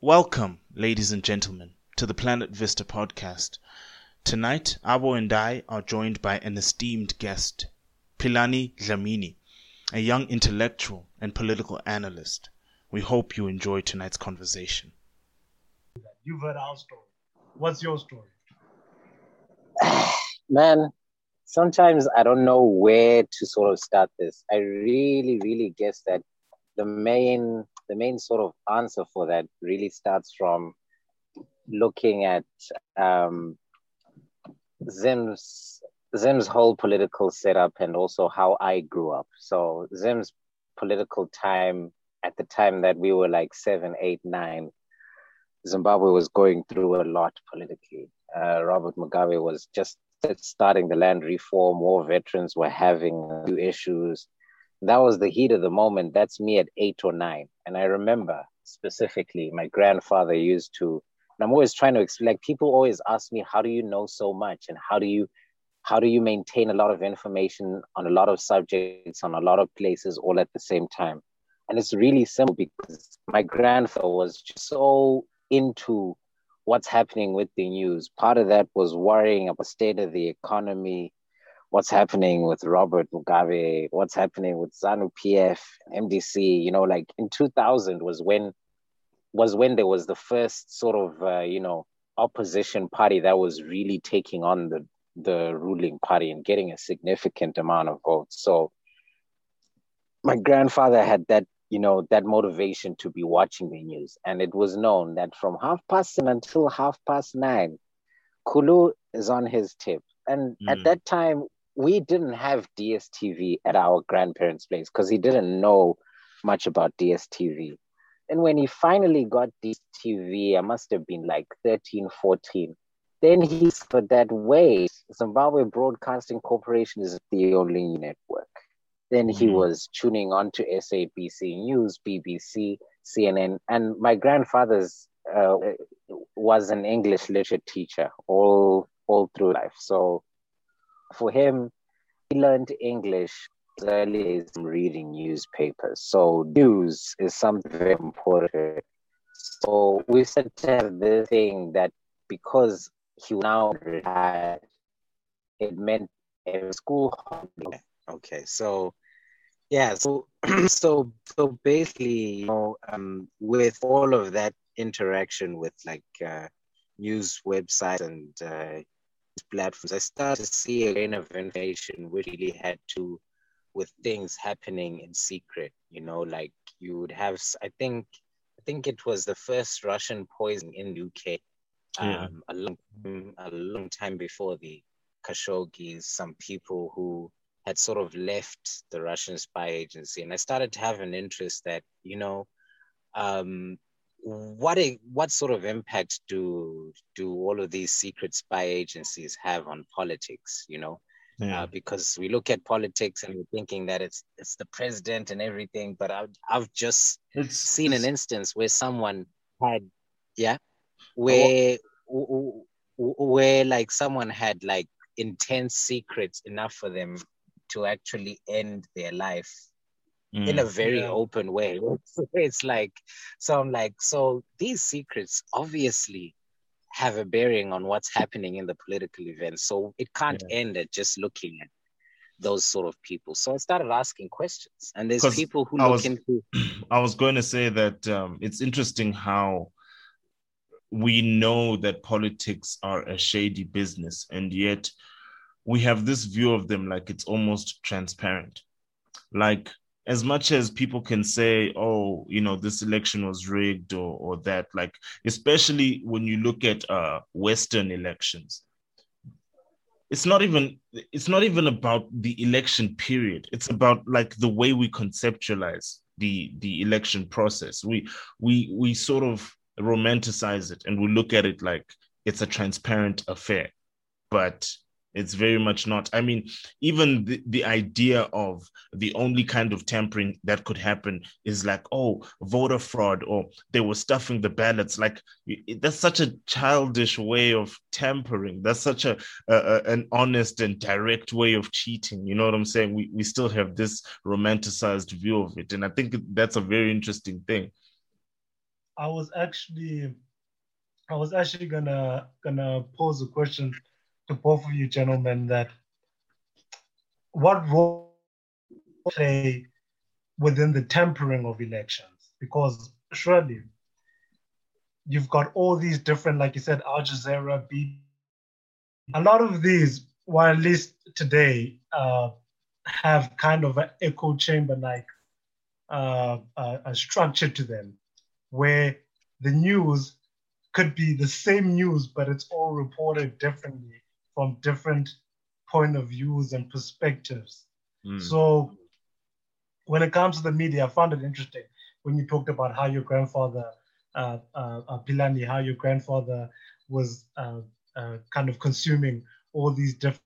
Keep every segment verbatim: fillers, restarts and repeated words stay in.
Welcome, ladies and gentlemen, to the Planet Vista podcast. Tonight, Abo and I are joined by an esteemed guest, Philani Dhlamini, a young intellectual and political analyst. We hope you enjoy tonight's conversation. You've heard our story. What's your story? Man, sometimes I don't know where to sort of start this. I really, really guess that the main... The main sort of answer for that really starts from looking at um, Zim's, Zim's whole political setup and also how I grew up. So Zim's political time, at the time that we were like seven, eight, nine, Zimbabwe was going through a lot politically. Uh, Robert Mugabe was just starting the land reform, war veterans were having issues. That was the heat of the moment. That's me at eight or nine. And I remember specifically, my grandfather used to, and I'm always trying to explain, like people always ask me, how do you know so much? And how do you, how do you maintain a lot of information on a lot of subjects, on a lot of places, all at the same time? And it's really simple because my grandfather was just so into what's happening with the news. Part of that was worrying about the state of the economy, what's happening with Robert Mugabe, what's happening with ZANU-P F, M D C, you know, like in two thousand was when was when there was the first sort of, uh, you know, opposition party that was really taking on the, the ruling party and getting a significant amount of votes. So my grandfather had that, you know, that motivation to be watching the news. And it was known that from half past seven until half past nine, Kulu is on his tip. And mm. at that time, we didn't have D S T V at our grandparents' place because he didn't know much about D S T V. And when he finally got D S T V, I must have been like thirteen, fourteen. Then he said that way, Zimbabwe Broadcasting Corporation is the only network. Then he mm. was tuning on to S A B C News, B B C, C N N. And my grandfather's uh, was an English literature teacher all, all through life. So for him, he learned English as early as reading newspapers. So news is something very important. So we said to have this thing that because he now retired, it meant a school holiday. Okay, so yeah, so so so basically, you know, um, with all of that interaction with like uh, news websites and uh, platforms, I started to see a grain of information which really had to with things happening in secret, you know, like you would have, I think, I think it was the first Russian poisoning in the U K, um, yeah. a long, a long time before the Khashoggis, some people who had sort of left the Russian spy agency. And I started to have an interest that, you know, um, What a, what sort of impact do do all of these secret spy agencies have on politics? You know, yeah. uh, because we look at politics and we're thinking that it's it's the president and everything, but I've I've just it's, seen it's... an instance where someone had, yeah, where oh. where like someone had like intense secrets enough for them to actually end their life. Mm, in a very yeah. open way. It's like, so I'm like, so these secrets obviously have a bearing on what's happening in the political event. So it can't yeah. end at just looking at those sort of people. So I started asking questions, and there's people who I look was, into... I was going to say that um, it's interesting how we know that politics are a shady business, and yet we have this view of them like it's almost transparent. Like, as much as people can say, oh, you know, this election was rigged or, or that, like, especially when you look at uh, Western elections, it's not even it's not even about the election period. It's about like the way we conceptualize the the election process. We we we sort of romanticize it and we look at it like it's a transparent affair, but it's very much not. I mean, even the, the idea of the only kind of tampering that could happen is like, oh, voter fraud, or they were stuffing the ballots. Like, that's such a childish way of tampering. That's such a, a an honest and direct way of cheating. You know what I'm saying? We we still have this romanticized view of it. And I think that's a very interesting thing. I was actually, I was actually gonna gonna pose a question to both of you gentlemen, that what role play within the tempering of elections? Because surely you've got all these different, like you said, Al Jazeera, B B C, a lot of these, well, at least today, uh, have kind of an echo chamber-like uh, a, a structure to them, where the news could be the same news, but it's all reported differently from different point of views and perspectives. Mm. So when it comes to the media, I found it interesting when you talked about how your grandfather, uh, uh, uh, Philani, how your grandfather was uh, uh, kind of consuming all these different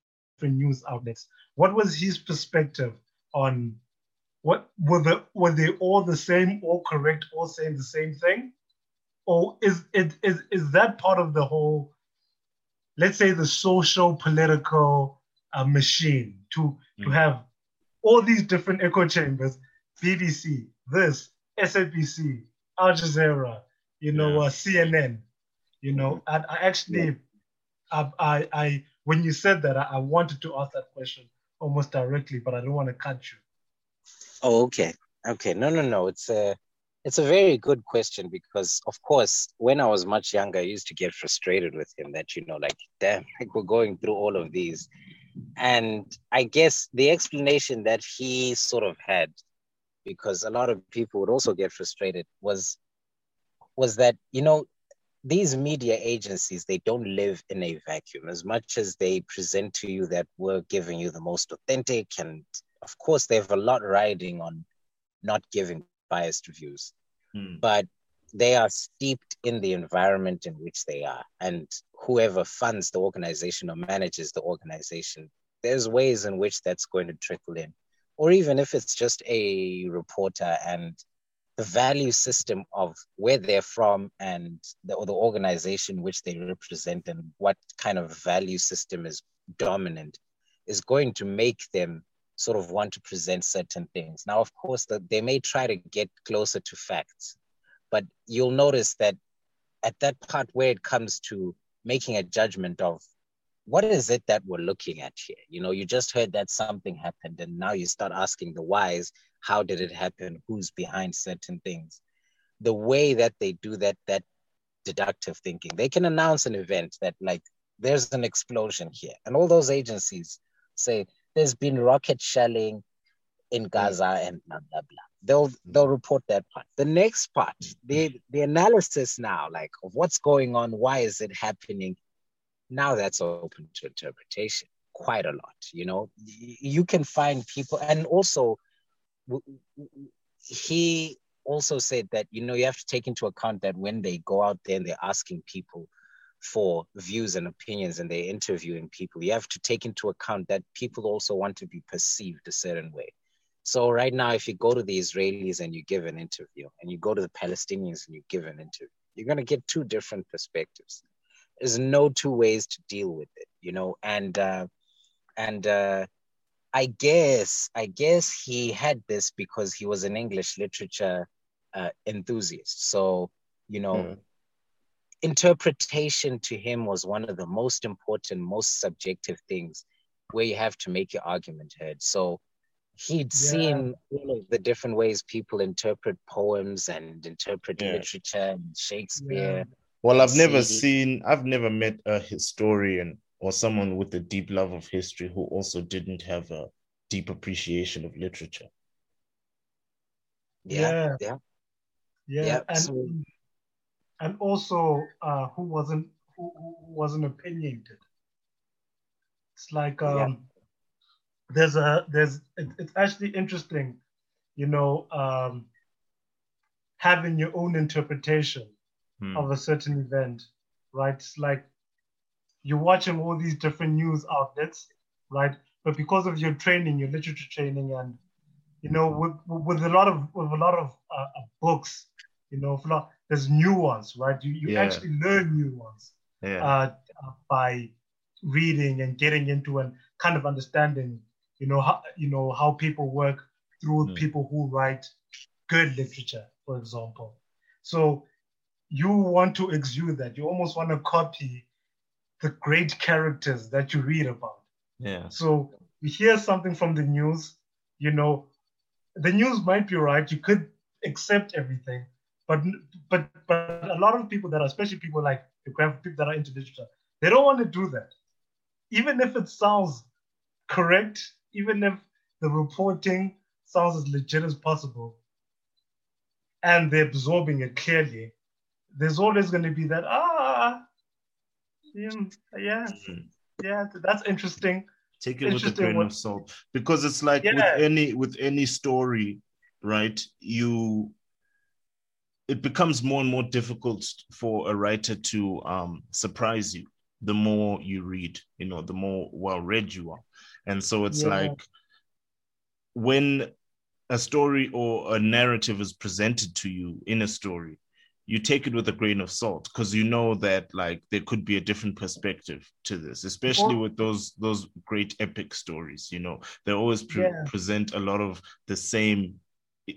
news outlets. What was his perspective on what were the were they all the same, all correct, all saying the same thing? Or is it is is that part of the whole, let's say, the social political uh, machine to mm. to have all these different echo chambers, B B C, this, S A B C, Al Jazeera, you know, yeah. uh, C N N, you know, and I actually yeah. I, I, I, when you said that, I, I wanted to ask that question almost directly, but I don't want to cut you. Oh, okay. Okay. No, no, no. It's a, it's a very good question, because, of course, when I was much younger, I used to get frustrated with him that, you know, like, damn, like we're going through all of these. And I guess the explanation that he sort of had, because a lot of people would also get frustrated, was, was that, you know, these media agencies, they don't live in a vacuum. As much as they present to you that we're giving you the most authentic, and of course they have a lot riding on not giving biased reviews, hmm. but they are steeped in the environment in which they are. And whoever funds the organization or manages the organization, there's ways in which that's going to trickle in. Or even if it's just a reporter, and the value system of where they're from and the, or the organization which they represent and what kind of value system is dominant is going to make them sort of want to present certain things. Now, of course, the, they may try to get closer to facts, but you'll notice that at that part where it comes to making a judgment of what is it that we're looking at here? You know, you just heard that something happened, and now you start asking the whys. How did it happen? Who's behind certain things? The way that they do that, that deductive thinking. They can announce an event that, like, there's an explosion here. And all those agencies say, there's been rocket shelling in Gaza and blah, blah, blah. They'll they'll report that part. The next part, the, the analysis now, like, of what's going on, why is it happening? Now that's open to interpretation quite a lot, you know? You can find people, and also, he also said that, you know, you have to take into account that when they go out there and they're asking people for views and opinions and they're interviewing people, you have to take into account that people also want to be perceived a certain way. So right now, if you go to the Israelis and you give an interview, and you go to the Palestinians and you give an interview, you're going to get two different perspectives. There's no two ways to deal with it, you know, and, uh, and, uh, I guess, I guess he had this because he was an English literature uh, enthusiast. So, you know, mm. interpretation to him was one of the most important, most subjective things where you have to make your argument heard. So he'd yeah. seen all of the different ways people interpret poems and interpret yeah. literature and Shakespeare. Yeah. Well, I've C D. never seen, I've never met a historian or someone with a deep love of history who also didn't have a deep appreciation of literature. Yeah, yeah, yeah, yeah. And, so, and also uh, who wasn't who, who wasn't opinionated. It's like um, yeah. there's a there's it, it's actually interesting, you know, um, having your own interpretation hmm. of a certain event, right? It's like, you're watching all these different news outlets, right? But because of your training, your literature training, and you know, with, with a lot of with a lot of uh, books, you know, there's nuance, right? You you yeah. actually learn nuance yeah. uh, by reading and getting into and kind of understanding, you know, how you know how people work through mm. people who write good literature, for example. So you want to exude that. You almost want to copy the great characters that you read about. Yeah. So you hear something from the news, you know, the news might be right. You could accept everything, but but but a lot of people that are, especially people like people that are into literature, they don't want to do that. Even if it sounds correct, even if the reporting sounds as legit as possible, and they're absorbing it clearly, there's always going to be that, ah, yeah, yeah, yeah that's interesting. Take it with a grain of salt, because it's like yeah. with any with any story, right? You, it becomes more and more difficult for a writer to um, surprise you. The more you read, you know, the more well-read you are, and so it's yeah. like when a story or a narrative is presented to you in a story, you take it with a grain of salt, because you know that like there could be a different perspective to this, especially with those those great epic stories. You know, they always pre- yeah. present a lot of the same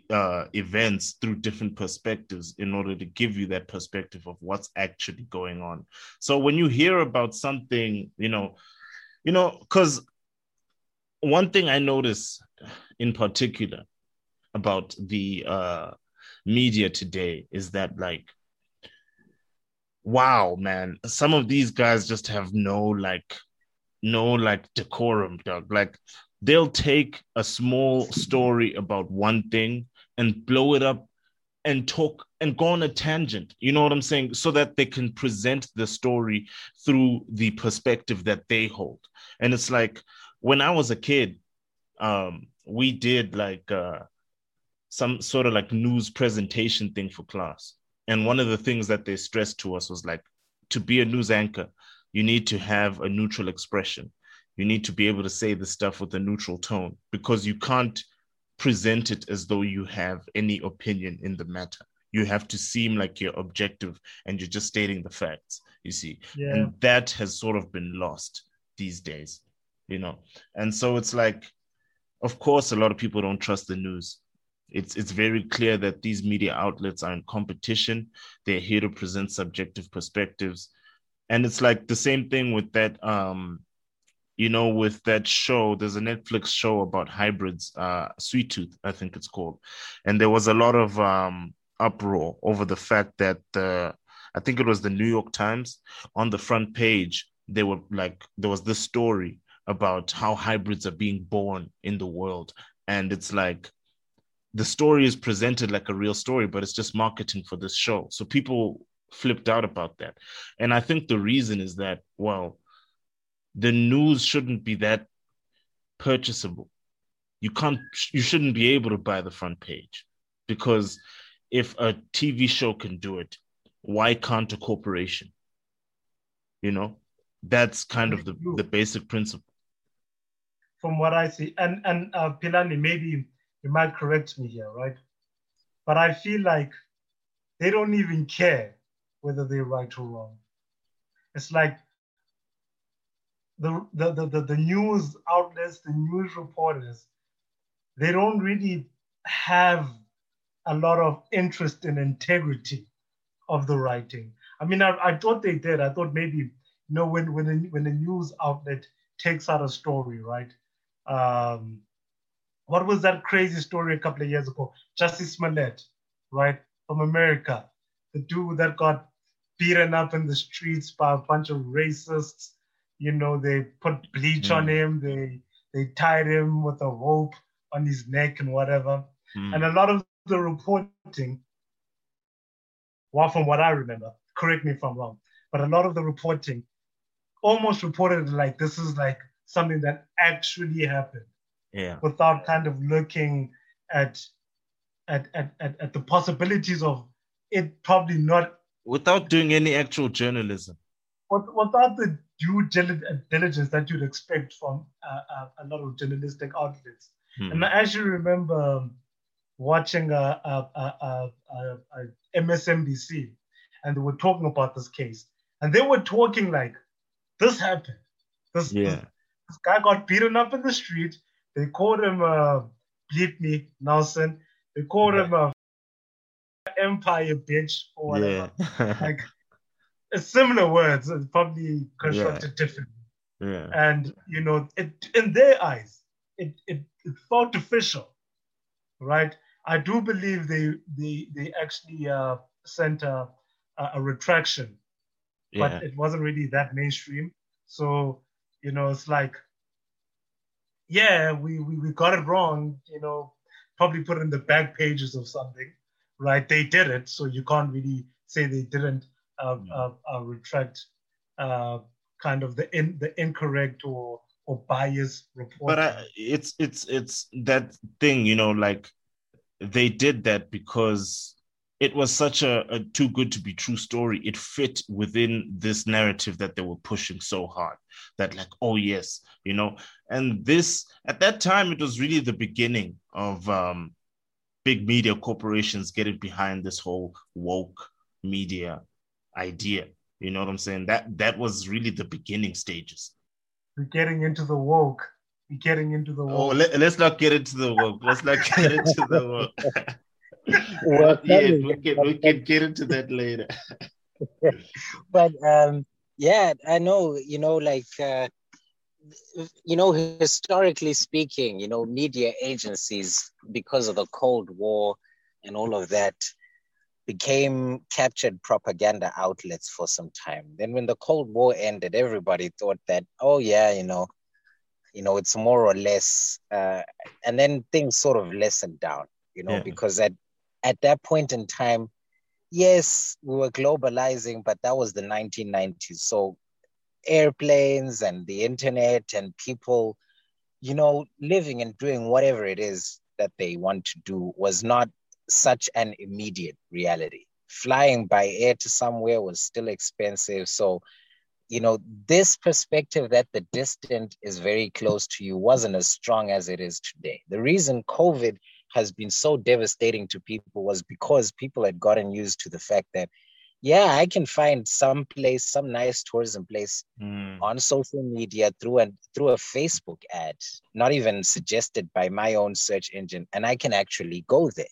uh, events through different perspectives in order to give you that perspective of what's actually going on. So when you hear about something, you know, you know, because one thing I notice in particular about the uh, media today is that, like, wow, man, some of these guys just have no like no like decorum, dog. Like, they'll take a small story about one thing and blow it up and talk and go on a tangent, you know what I'm saying, so that they can present the story through the perspective that they hold. And it's like, when I was a kid, um we did like uh some sort of like news presentation thing for class. And one of the things that they stressed to us was like, to be a news anchor, you need to have a neutral expression. You need to be able to say the stuff with a neutral tone, because you can't present it as though you have any opinion in the matter. You have to seem like you're objective and you're just stating the facts, you see. Yeah. And that has sort of been lost these days, you know. And so it's like, of course, a lot of people don't trust the news. It's it's very clear that these media outlets are in competition. They're here to present subjective perspectives. And it's like the same thing with that, um, you know, with that show. There's a Netflix show about hybrids, uh, Sweet Tooth, I think it's called. And there was a lot of um, uproar over the fact that, uh, I think it was the New York Times, on the front page, they were like, there was this story about how hybrids are being born in the world. And it's like, the story is presented like a real story, but it's just marketing for this show. So people flipped out about that. And I think the reason is that, well, the news shouldn't be that purchasable. You can't, you shouldn't be able to buy the front page, because if a T V show can do it, why can't a corporation? You know, that's kind of the, the basic principle. From what I see, and, and uh, Philani, maybe you might correct me here, right? But I feel like they don't even care whether they're right or wrong. It's like the the the, the news outlets, the news reporters, they don't really have a lot of interest in integrity of the writing. I mean, I, I thought they did. I thought maybe, you know, when when the, when the news outlet takes out a story, right? Um, What was that crazy story a couple of years ago? Jussie Smollett, right, from America. The dude that got beaten up in the streets by a bunch of racists. You know, they put bleach mm. on him. They they tied him with a rope on his neck and whatever. Mm. And a lot of the reporting, well, from what I remember, correct me if I'm wrong, but a lot of the reporting almost reported like this is like something that actually happened. Yeah. Without kind of looking at at, at at at the possibilities of it probably not, without doing any actual journalism, but without the due diligence that you'd expect from a, a, a lot of journalistic outlets. Hmm. And I actually remember watching a, a, a, a, a M S N B C, and they were talking about this case, and they were talking like, this happened. This, yeah. this, this guy got beaten up in the street. They called him, uh, bleep me, Nelson. They called right. him, uh, empire, bitch, or whatever. Yeah. Like similar words, probably constructed yeah. differently. Yeah. And you know, it, in their eyes, it it, it felt official, right? I do believe they they they actually uh, sent a, a retraction, yeah. but it wasn't really that mainstream. So you know, it's like, yeah, we, we we got it wrong. You know, probably put it in the back pages of something, right? They did it, so you can't really say they didn't uh, mm. uh, uh, retract uh, kind of the in, the incorrect or or biased report. But I, it's it's it's that thing, you know, like. They did that because it was such a, a too good to be true story. It fit within this narrative that they were pushing so hard that like, oh yes, you know, and this at that time, it was really the beginning of um, big media corporations getting behind this whole woke media idea. You know what I'm saying? That that was really the beginning stages. We're getting into the woke. Getting into the work. Oh, let, let's not get into the work. Let's not get into the work. Well, yeah, is, we can we can get into that later. But um, yeah, I know. You know, like uh, you know, historically speaking, you know, media agencies, because of the Cold War and all of that, became captured propaganda outlets for some time. Then, when the Cold War ended, everybody thought that, oh yeah, you know. You know, it's more or less, uh, and then things sort of lessened down, you know, yeah. because at, at that point in time, yes, we were globalizing, but that was the nineteen nineties. So airplanes and the internet and people, you know, living and doing whatever it is that they want to do was not such an immediate reality. Flying by air to somewhere was still expensive. So you know, this perspective that the distant is very close to you wasn't as strong as it is today. The reason COVID has been so devastating to people was because people had gotten used to the fact that, yeah, I can find some place, some nice tourism place mm. on social media through an, through a Facebook ad, not even suggested by my own search engine, and I can actually go there.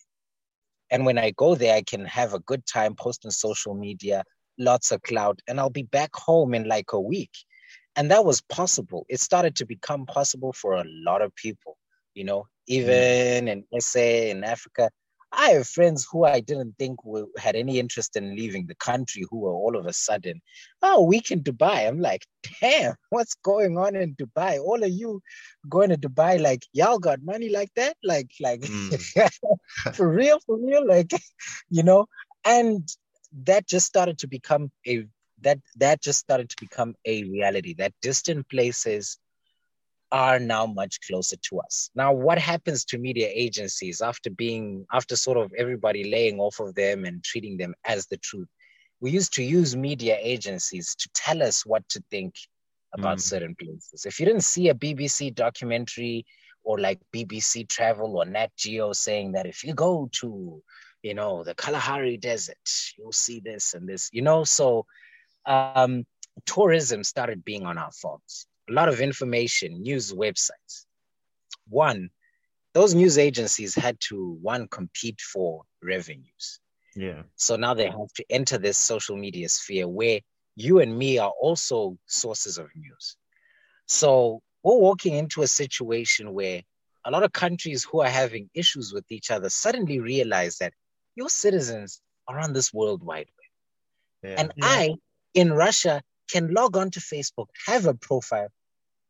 And when I go there, I can have a good time, post on social media, lots of clout, and I'll be back home in like a week. And that was possible. It started to become possible for a lot of people, you know, even in S A, in Africa. I have friends who I didn't think were, had any interest in leaving the country who were all of a sudden, oh, a week in Dubai. I'm like, damn, what's going on in Dubai? All of you going to Dubai, like, y'all got money like that? Like, like, mm. for real, for real? Like, you know, and that just started to become a that that just started to become a reality, that distant places are now much closer to us. Now, what happens to media agencies after being after sort of everybody laying off of them and treating them as the truth? We used to use media agencies to tell us what to think about mm. certain places. If you didn't see a B B C documentary or like B B C Travel or Nat Geo saying that if you go to you know, the Kalahari Desert, you'll see this and this, you know, so um, tourism started being on our phones. A lot of information, news websites. One, those news agencies had to, one, compete for revenues. Yeah. So now they have to enter this social media sphere where you and me are also sources of news. So we're walking into a situation where a lot of countries who are having issues with each other suddenly realize that your citizens are on this World Wide Web. Yeah. And yeah. I, in Russia, can log on to Facebook, have a profile.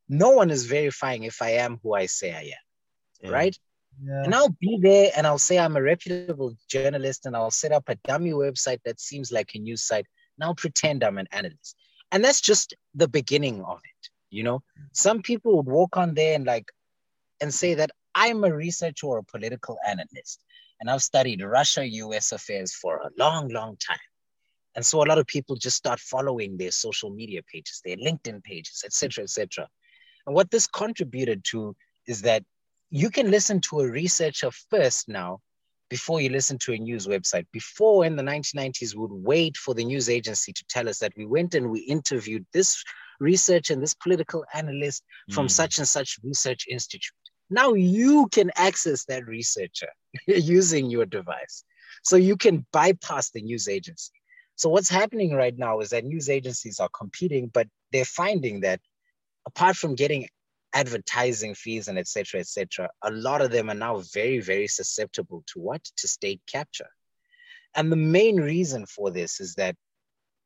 No one is verifying if I am who I say I am, yeah. right? Yeah. And I'll be there and I'll say I'm a reputable journalist and I'll set up a dummy website that seems like a news site and I'll pretend I'm an analyst. And that's just the beginning of it, you know? Mm-hmm. Some people would walk on there and like, and say that I'm a researcher or a political analyst. And I've studied Russia-U S affairs for a long, long time. And so a lot of people just start following their social media pages, their LinkedIn pages, et cetera, et cetera. And what this contributed to is that you can listen to a researcher first now before you listen to a news website. Before, in the nineteen nineties, we would wait for the news agency to tell us that we went and we interviewed this researcher and this political analyst from mm. such and such research institute. Now you can access that researcher using your device. So you can bypass the news agency. So what's happening right now is that news agencies are competing, but they're finding that apart from getting advertising fees and et cetera, et cetera, a lot of them are now very, very susceptible to what? To state capture. And the main reason for this is that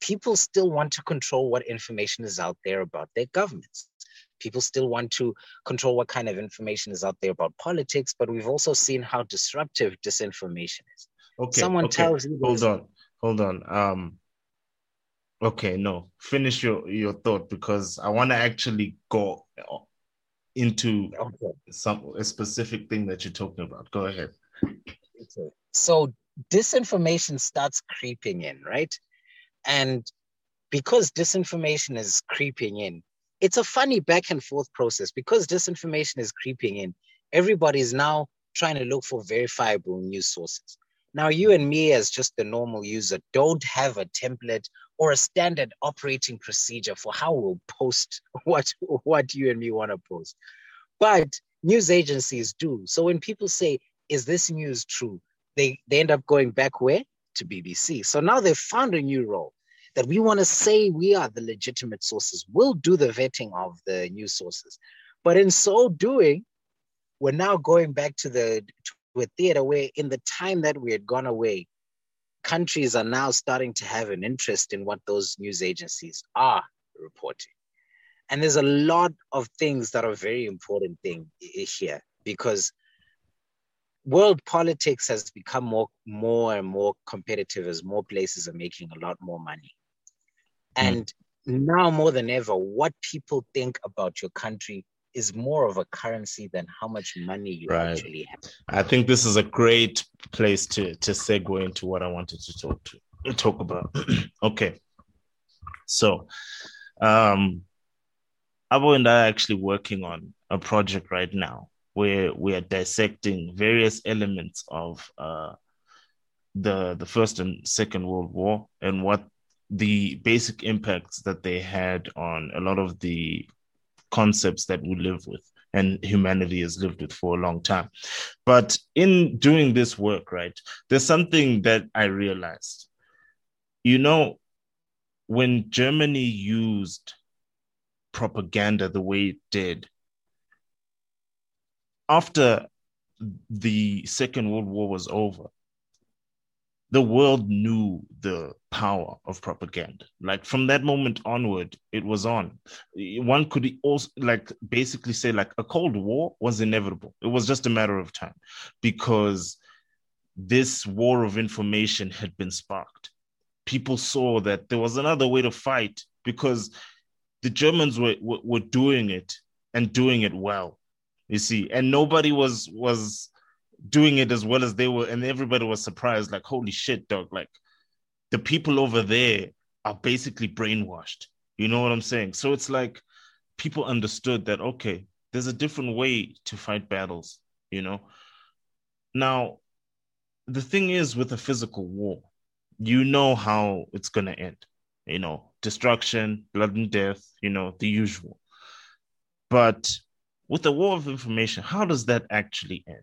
people still want to control what information is out there about their governments. People still want to control what kind of information is out there about politics, but we've also seen how disruptive disinformation is. Okay, Someone okay. tells you... Hold on, hold on. Um, okay, no. Finish your, your thought, because I want to actually go into okay. some a specific thing that you're talking about. Go ahead. Okay. So disinformation starts creeping in, right? And because disinformation is creeping in, it's a funny back and forth process. Because disinformation is creeping in, everybody's now trying to look for verifiable news sources. Now, you and me as just the normal user don't have a template or a standard operating procedure for how we'll post what, what you and me want to post. But news agencies do. So when people say, is this news true? They, they end up going back where? To B B C. So now they've found a new role, that we want to say we are the legitimate sources. We'll do the vetting of the news sources. But in so doing, we're now going back to the to a theater where in the time that we had gone away, countries are now starting to have an interest in what those news agencies are reporting. And there's a lot of things that are very important thing here, because world politics has become more, more and more competitive as more places are making a lot more money. And mm. now more than ever, what people think about your country is more of a currency than how much money you right. actually have. I think this is a great place to, to segue into what I wanted to talk to talk about. Okay. So um, Abo and I are actually working on a project right now where we are dissecting various elements of uh, the the First and Second World War and what the basic impacts that they had on a lot of the concepts that we live with and humanity has lived with for a long time. But in doing this work, right, there's something that I realized. You know, when Germany used propaganda the way it did, after the Second World War was over, the world knew the power of propaganda. Like from that moment onward, it was on. One could also like basically say like a Cold War was inevitable. It was just a matter of time because this war of information had been sparked. People saw that there was another way to fight because the Germans were, were, were doing it and doing it well. You see, and nobody was was doing it as well as they were, and everybody was surprised, like, holy shit, dog, like, the people over there are basically brainwashed. You know what I'm saying? So it's like people understood that, okay, there's a different way to fight battles, you know? Now, the thing is with a physical war, you know how it's going to end, you know, destruction, blood and death, you know, the usual. But with the war of information, how does that actually end?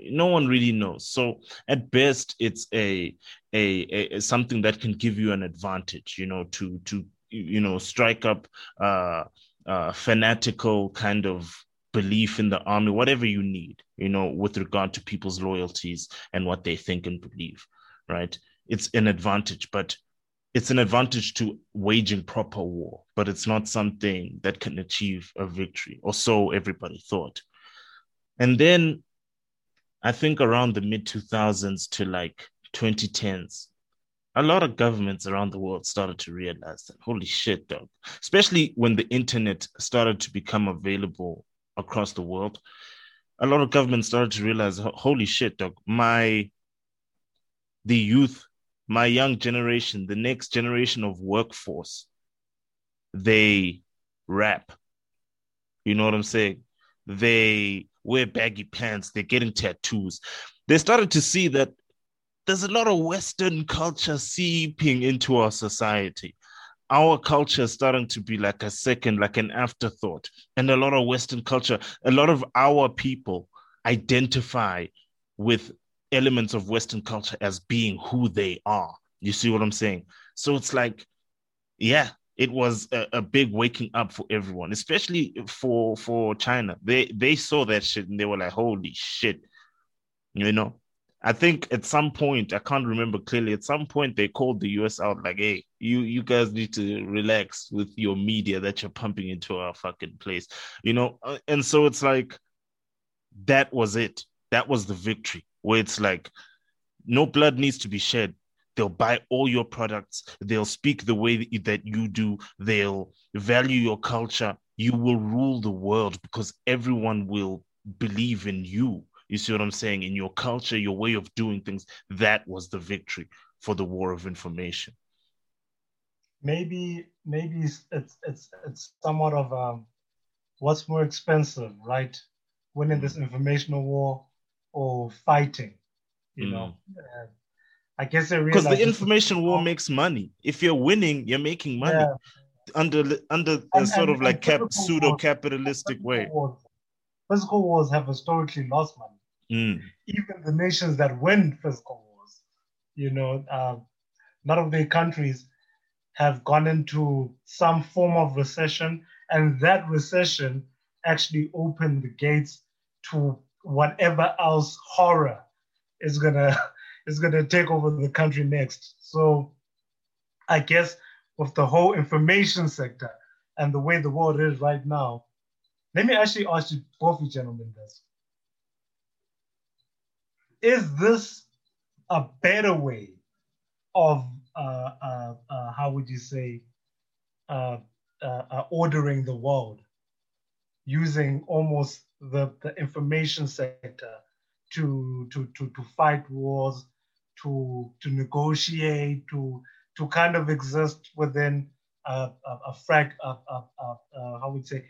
No one really knows. So at best, it's a, a, a something that can give you an advantage, you know, to to you know strike up uh, uh, fanatical kind of belief in the army, whatever you need, you know, with regard to people's loyalties and what they think and believe, right? It's an advantage, but it's an advantage to waging proper war, but it's not something that can achieve a victory, or so everybody thought. And then I think around the mid two thousands to like twenty tens, a lot of governments around the world started to realize that, holy shit, dog, especially when the internet started to become available across the world, a lot of governments started to realize, holy shit, dog, my, the youth, my young generation, the next generation of workforce, they rap. You know what I'm saying? They wear baggy pants. They're getting tattoos. They started to see that there's a lot of Western culture seeping into our society. Our culture is starting to be like a second, like an afterthought. And a lot of Western culture, a lot of our people identify with elements of Western culture as being who they are. You see what I'm saying? So it's like, yeah, it was a, a big waking up for everyone, especially for for China. They they saw that shit and they were like, holy shit, you know? I think at some point, I can't remember clearly, at some point they called the U S out like, hey, you, you guys need to relax with your media that you're pumping into our fucking place, you know? And so it's like, that was it. That was the victory, where it's like, no blood needs to be shed. They'll buy all your products. They'll speak the way that you do. They'll value your culture. You will rule the world because everyone will believe in you. You see what I'm saying? In your culture, your way of doing things, that was the victory for the war of information. Maybe, maybe it's it's it's somewhat of um, what's more expensive, right? Winning this informational war or fighting, you mm. know? Uh, I guess I realize because the information war makes money. If you're winning, you're making money yeah. under under a and, sort and, of like cap, pseudo-capitalistic way. Wars. Physical wars have historically lost money. Mm. Even the nations that win physical wars, you know, uh, none of their countries have gone into some form of recession, and that recession actually opened the gates to whatever else horror is gonna is gonna take over the country next. So, I guess with the whole information sector and the way the world is right now. Let me actually ask you, both you gentlemen, this. Is this a better way of, uh, uh, uh, how would you say, uh, uh, uh, ordering the world using almost the, the information sector to, to, to, to fight wars, to, to negotiate, to, to kind of exist within uh, a, a frag, uh, uh, uh, uh, how would you say,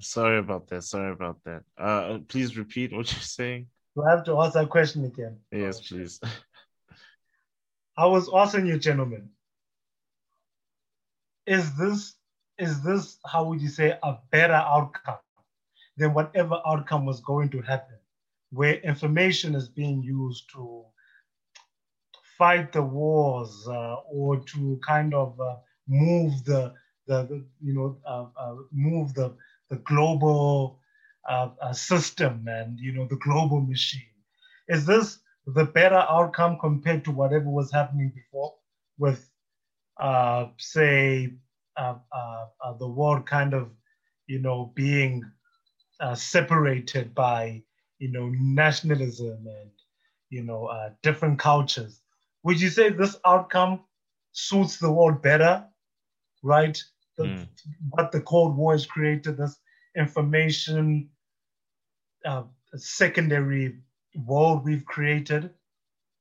Sorry about that. Sorry about that. Uh, please repeat what you're saying. Do I have to ask that question again? Yes, oh, please. I was asking you, gentlemen. Is this is this how would you say a better outcome than whatever outcome was going to happen, where information is being used to fight the wars uh, or to kind of uh, move the, the the you know uh, uh, move the the global uh, uh, system and, you know, the global machine. Is this the better outcome compared to whatever was happening before with, uh, say, uh, uh, uh, the world kind of, you know, being uh, separated by, you know, nationalism and, you know, uh, different cultures? Would you say this outcome suits the world better, right? The, mm. What the Cold War has created, this information uh, secondary world we've created, mm.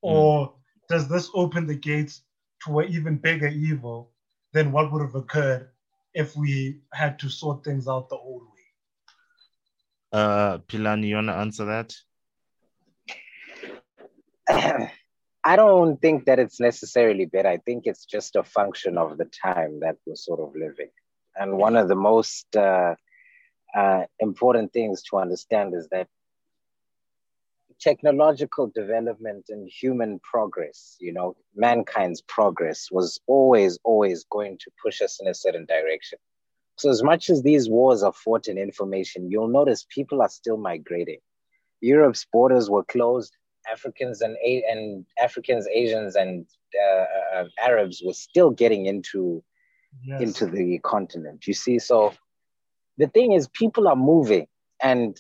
or does this open the gates to an even bigger evil than what would have occurred if we had to sort things out the old way? Uh, Philani, you want to answer that? I don't think that it's necessarily better. I think it's just a function of the time that we're sort of living. And one of the most uh, uh, important things to understand is that technological development and human progress, you know, mankind's progress was always, always going to push us in a certain direction. So as much as these wars are fought in information, you'll notice people are still migrating. Europe's borders were closed. Africans and and Africans, Asians, and uh, uh, Arabs were still getting into yes. into the continent. You see, so the thing is, people are moving, and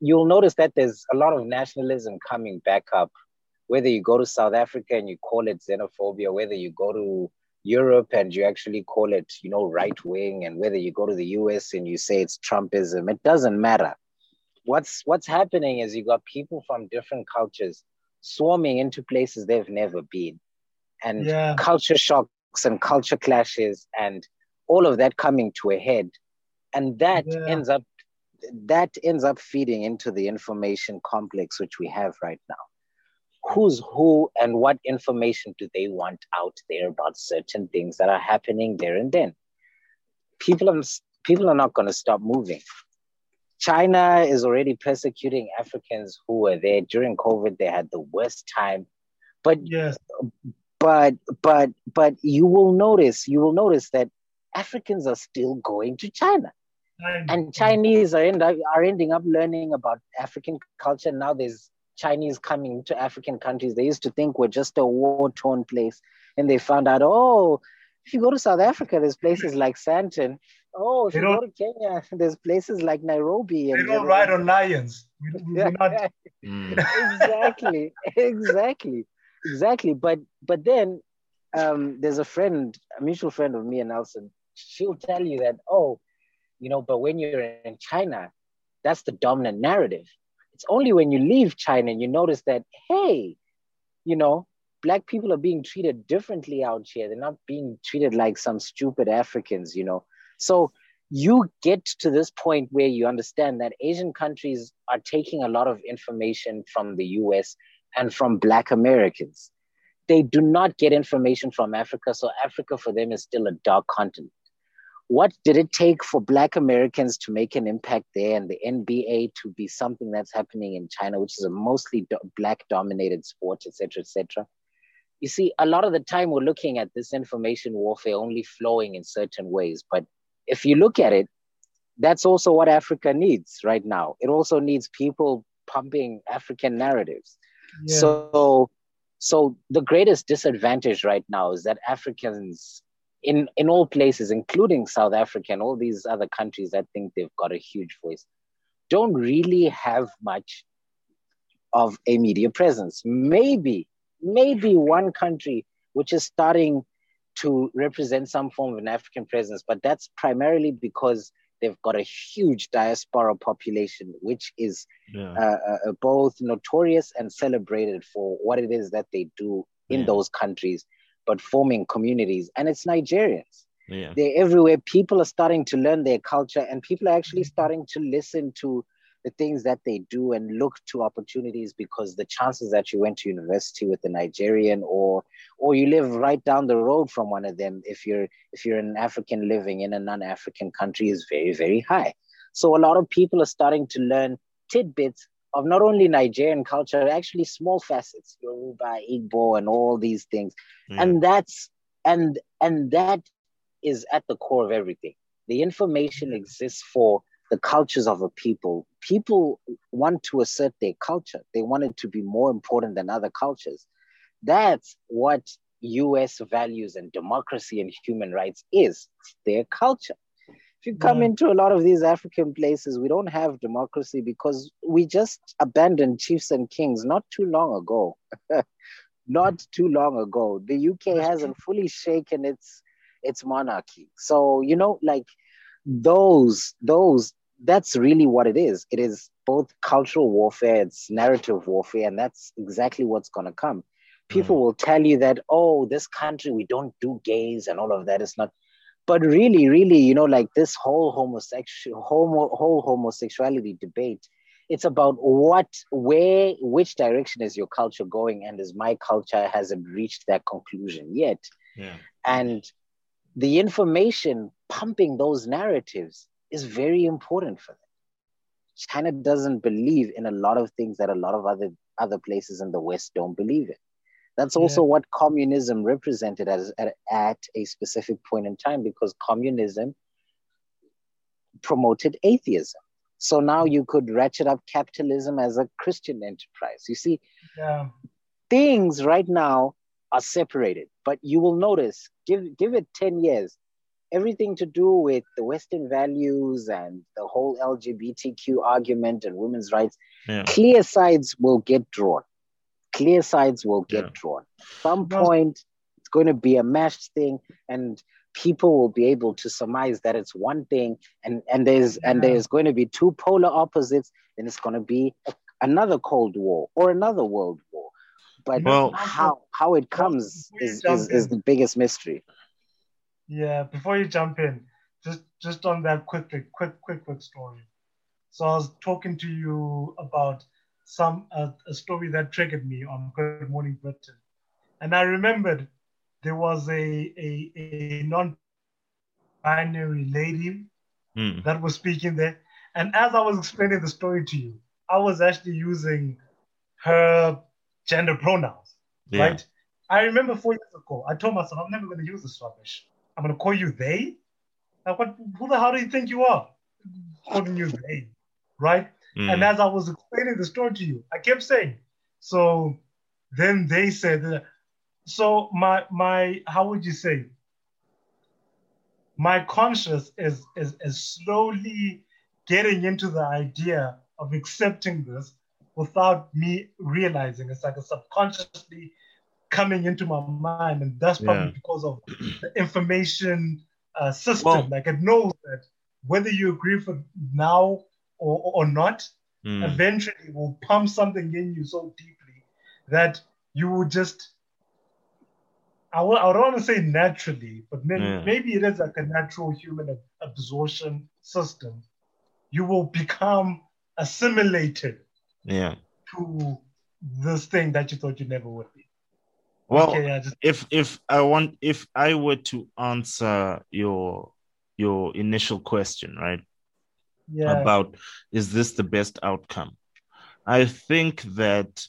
you'll notice that there's a lot of nationalism coming back up. Whether you go to South Africa and you call it xenophobia, whether you go to Europe and you actually call it, you know, right wing, and whether you go to the U S and you say it's Trumpism, it doesn't matter. What's what's happening is you got people from different cultures swarming into places they've never been, and yeah. culture shocks and culture clashes and all of that coming to a head, and that yeah. ends up that ends up feeding into the information complex which we have right now. Who's who and what information do they want out there about certain things that are happening there and then? People are people are not going to stop moving. China is already persecuting Africans who were there during COVID. They had the worst time, but yes. but but but you will notice you will notice that Africans are still going to China, and Chinese are end up, are ending up learning about African culture. Now there's Chinese coming to African countries. They used to think we're just a war-torn place, and they found out, oh, if you go to South Africa, there's places like Sandton. Oh, if they you go to Kenya, there's places like Nairobi. And they don't ride on lions. We, we, we're not... exactly, exactly, exactly. But but then um, there's a friend, a mutual friend of me and Nelson. She'll tell you that, oh, you know, but when you're in China, that's the dominant narrative. It's only when you leave China and you notice that, hey, you know, Black people are being treated differently out here. They're not being treated like some stupid Africans, you know. So you get to this point where you understand that Asian countries are taking a lot of information from the U S and from Black Americans. They do not get information from Africa. So Africa for them is still a dark continent. What did it take for Black Americans to make an impact there and the N B A to be something that's happening in China, which is a mostly do- Black-dominated sport, et cetera, et cetera? You see, a lot of the time we're looking at this information warfare only flowing in certain ways. But if you look at it, that's also what Africa needs right now. It also needs people pumping African narratives. Yeah. So, so the greatest disadvantage right now is that Africans... In in all places, including South Africa and all these other countries that think they've got a huge voice, don't really have much of a media presence. Maybe, maybe one country which is starting to represent some form of an African presence, but that's primarily because they've got a huge diaspora population, which is yeah. uh, uh, both notorious and celebrated for what it is that they do in yeah. those countries, but forming communities, and it's Nigerians. Yeah. They're everywhere. People are starting to learn their culture, and people are actually starting to listen to the things that they do and look to opportunities, because the chances that you went to university with a Nigerian, or or you live right down the road from one of them, if you're if you're an African living in a non-African country, is very, very high. So a lot of people are starting to learn tidbits of not only Nigerian culture, actually small facets, Yoruba, Igbo, and all these things. Mm. And that's and and that is at the core of everything. The information exists for the cultures of a people. People want to assert their culture. They want it to be more important than other cultures. That's what U S values and democracy and human rights is. It's their culture. If you come into a lot of these African places, we don't have democracy because we just abandoned chiefs and kings not too long ago. Not too long ago. The U K hasn't fully shaken its its monarchy. So, you know, like those, those, that's really what it is. It is both cultural warfare, it's narrative warfare, and that's exactly what's going to come. People mm. will tell you that, oh, this country, we don't do gays and all of that. It's not... But really, really, you know, like this whole homosexual, homo, whole homosexuality debate, it's about what, where, which direction is your culture going, and is my culture hasn't reached that conclusion yet. Yeah. And the information pumping those narratives is very important for them. China doesn't believe in a lot of things that a lot of other, other places in the West don't believe in. That's also yeah. what communism represented as, at, at a specific point in time, because communism promoted atheism. So now you could ratchet up capitalism as a Christian enterprise. You see, yeah. things right now are separated, but you will notice, give, give it ten years, everything to do with the Western values and the whole L G B T Q argument and women's rights, yeah. clear sides will get drawn. Clear sides will get yeah. drawn. At some point, it's going to be a mashed thing, and people will be able to surmise that it's one thing, and, and there's yeah. and there's going to be two polar opposites, and it's going to be a, another Cold War or another World War. But well, how how it comes is, is, is the biggest mystery. Yeah, before you jump in, just just on that quick, quick, quick, quick story. So I was talking to you about some uh, a story that triggered me on Good Morning Britain, and I remembered there was a a, a non-binary lady mm. that was speaking there, And as I was explaining the story to you, I was actually using her gender pronouns, yeah. right? I remember four years ago, I told myself, I'm never going to use this rubbish. I'm going to call you they. Like, what? Who the hell do you think you are? Calling you they, right? Mm. And as I was explaining the story to you, I kept saying, so then they said, so my, my how would you say, my conscience is, is, is slowly getting into the idea of accepting this without me realizing. It's like a subconsciously coming into my mind, and that's probably yeah. because of the information uh, system. Well, like it knows that whether you agree for now or, or not, mm. eventually will pump something in you so deeply that you will just, I, will, I don't want to say naturally, but maybe, yeah. maybe it is like a natural human absorption system. You will become assimilated yeah. to this thing that you thought you never would be. Well, okay, yeah, just... if if I want, if I were to answer your your initial question, right? Yeah. About is this the best outcome? I think that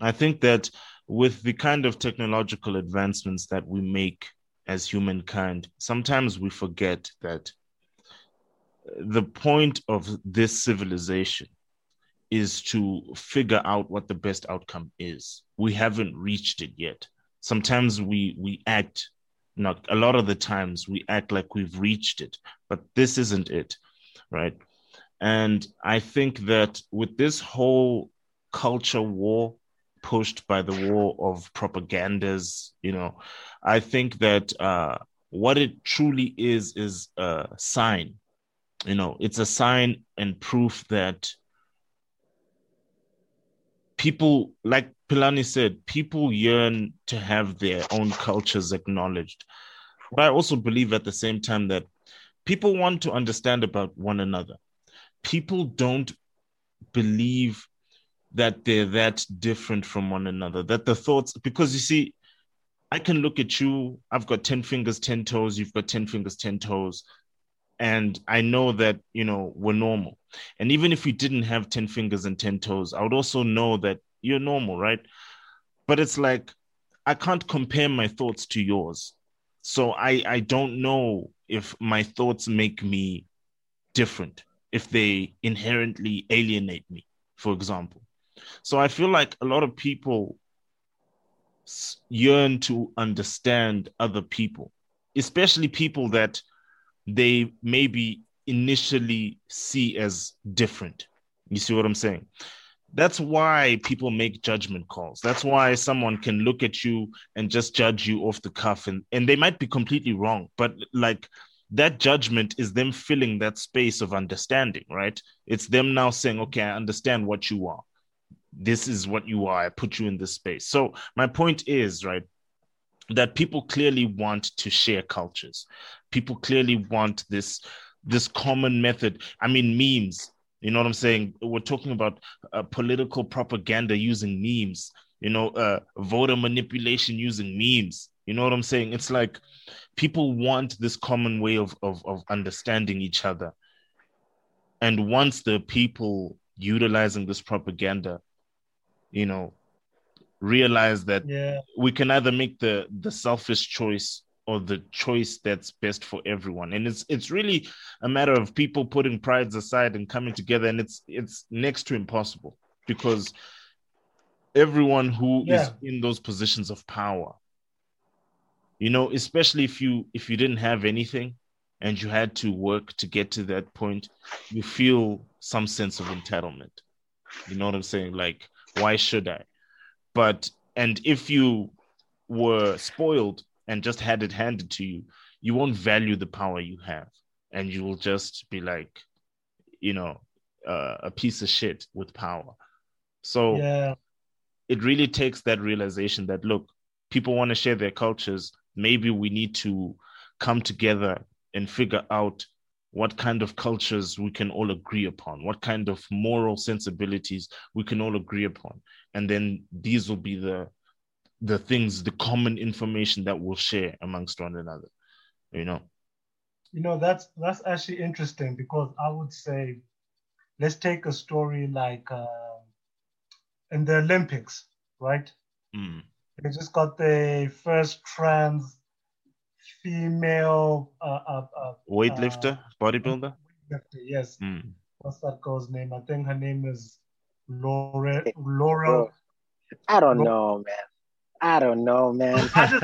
I think that with the kind of technological advancements that we make as humankind, sometimes we forget that the point of this civilization is to figure out what the best outcome is. We haven't reached it yet. Sometimes we we act, not a lot of the times we act like we've reached it, but this isn't it, right? And I think that with this whole culture war pushed by the war of propagandas, you know, I think that uh, what it truly is is a sign. You know, it's a sign and proof that people, like Philani said, people yearn to have their own cultures acknowledged. But I also believe at the same time that people want to understand about one another. People don't believe that they're that different from one another, that the thoughts, because you see, I can look at you, I've got ten fingers, ten toes, you've got ten fingers, ten toes. And I know that, you know, we're normal. And even if we didn't have ten fingers and ten toes, I would also know that you're normal, right? But it's like, I can't compare my thoughts to yours. So I, I don't know if my thoughts make me different, if they inherently alienate me, for example. So I feel like a lot of people yearn to understand other people, especially people that they maybe initially see as different. You see what I'm saying? That's why people make judgment calls. That's why someone can look at you and just judge you off the cuff. And, and they might be completely wrong, but like that judgment is them filling that space of understanding, right? It's them now saying, okay, I understand what you are. This is what you are. I put you in this space. So my point is, right, that people clearly want to share cultures. People clearly want this, this common method. I mean, memes, you know what I'm saying? We're talking about uh, political propaganda using memes, you know, uh, voter manipulation using memes. You know what I'm saying? It's like people want this common way of, of, of understanding each other. And once the people utilizing this propaganda, you know, realize that yeah. we can either make the, the selfish choice or the choice that's best for everyone. And it's it's really a matter of people putting prides aside and coming together, and it's it's next to impossible because everyone who yeah. is in those positions of power, you know, especially if you if you didn't have anything and you had to work to get to that point, you feel some sense of entitlement. You know what I'm saying? Like, why should I? But, and if you were spoiled and just had it handed to you, you won't value the power you have. And you will just be like, you know, uh, a piece of shit with power. So yeah. it really takes that realization that, look, people want to share their cultures. Maybe we need to come together and figure out what kind of cultures we can all agree upon, what kind of moral sensibilities we can all agree upon. And then these will be the the things, the common information that we'll share amongst one another, you know? You know, that's that's actually interesting, because I would say, let's take a story like uh, in the Olympics, right? Mm. They just got the first trans female uh, uh, uh, weightlifter, uh, bodybuilder. Weightlifter, yes. Mm. What's that girl's name? I think her name is Laura. Laura. I don't know, man. I don't know, man. I just,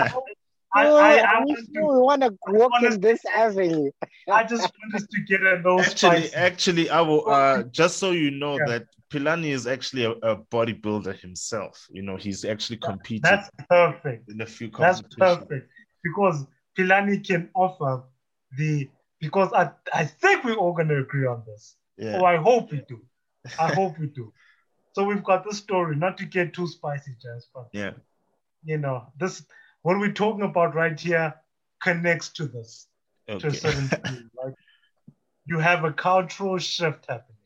I, I, I, I want, to, want to walk in this avenue. I just want us to get at those. Actually, spices. actually, I will. Uh, just so you know, yeah. that Philani is actually a, a bodybuilder himself. You know, he's actually competing. That's perfect. In a few competitions. That's perfect, because Philani can offer the. Because I, I think we're all going to agree on this. Yeah. Oh, I hope we do. I hope we do. So we've got this story. Not to get too spicy, Jazz, but yeah, you know, this what we're talking about right here connects to this, okay. to a certain degree, right? You have a cultural shift happening,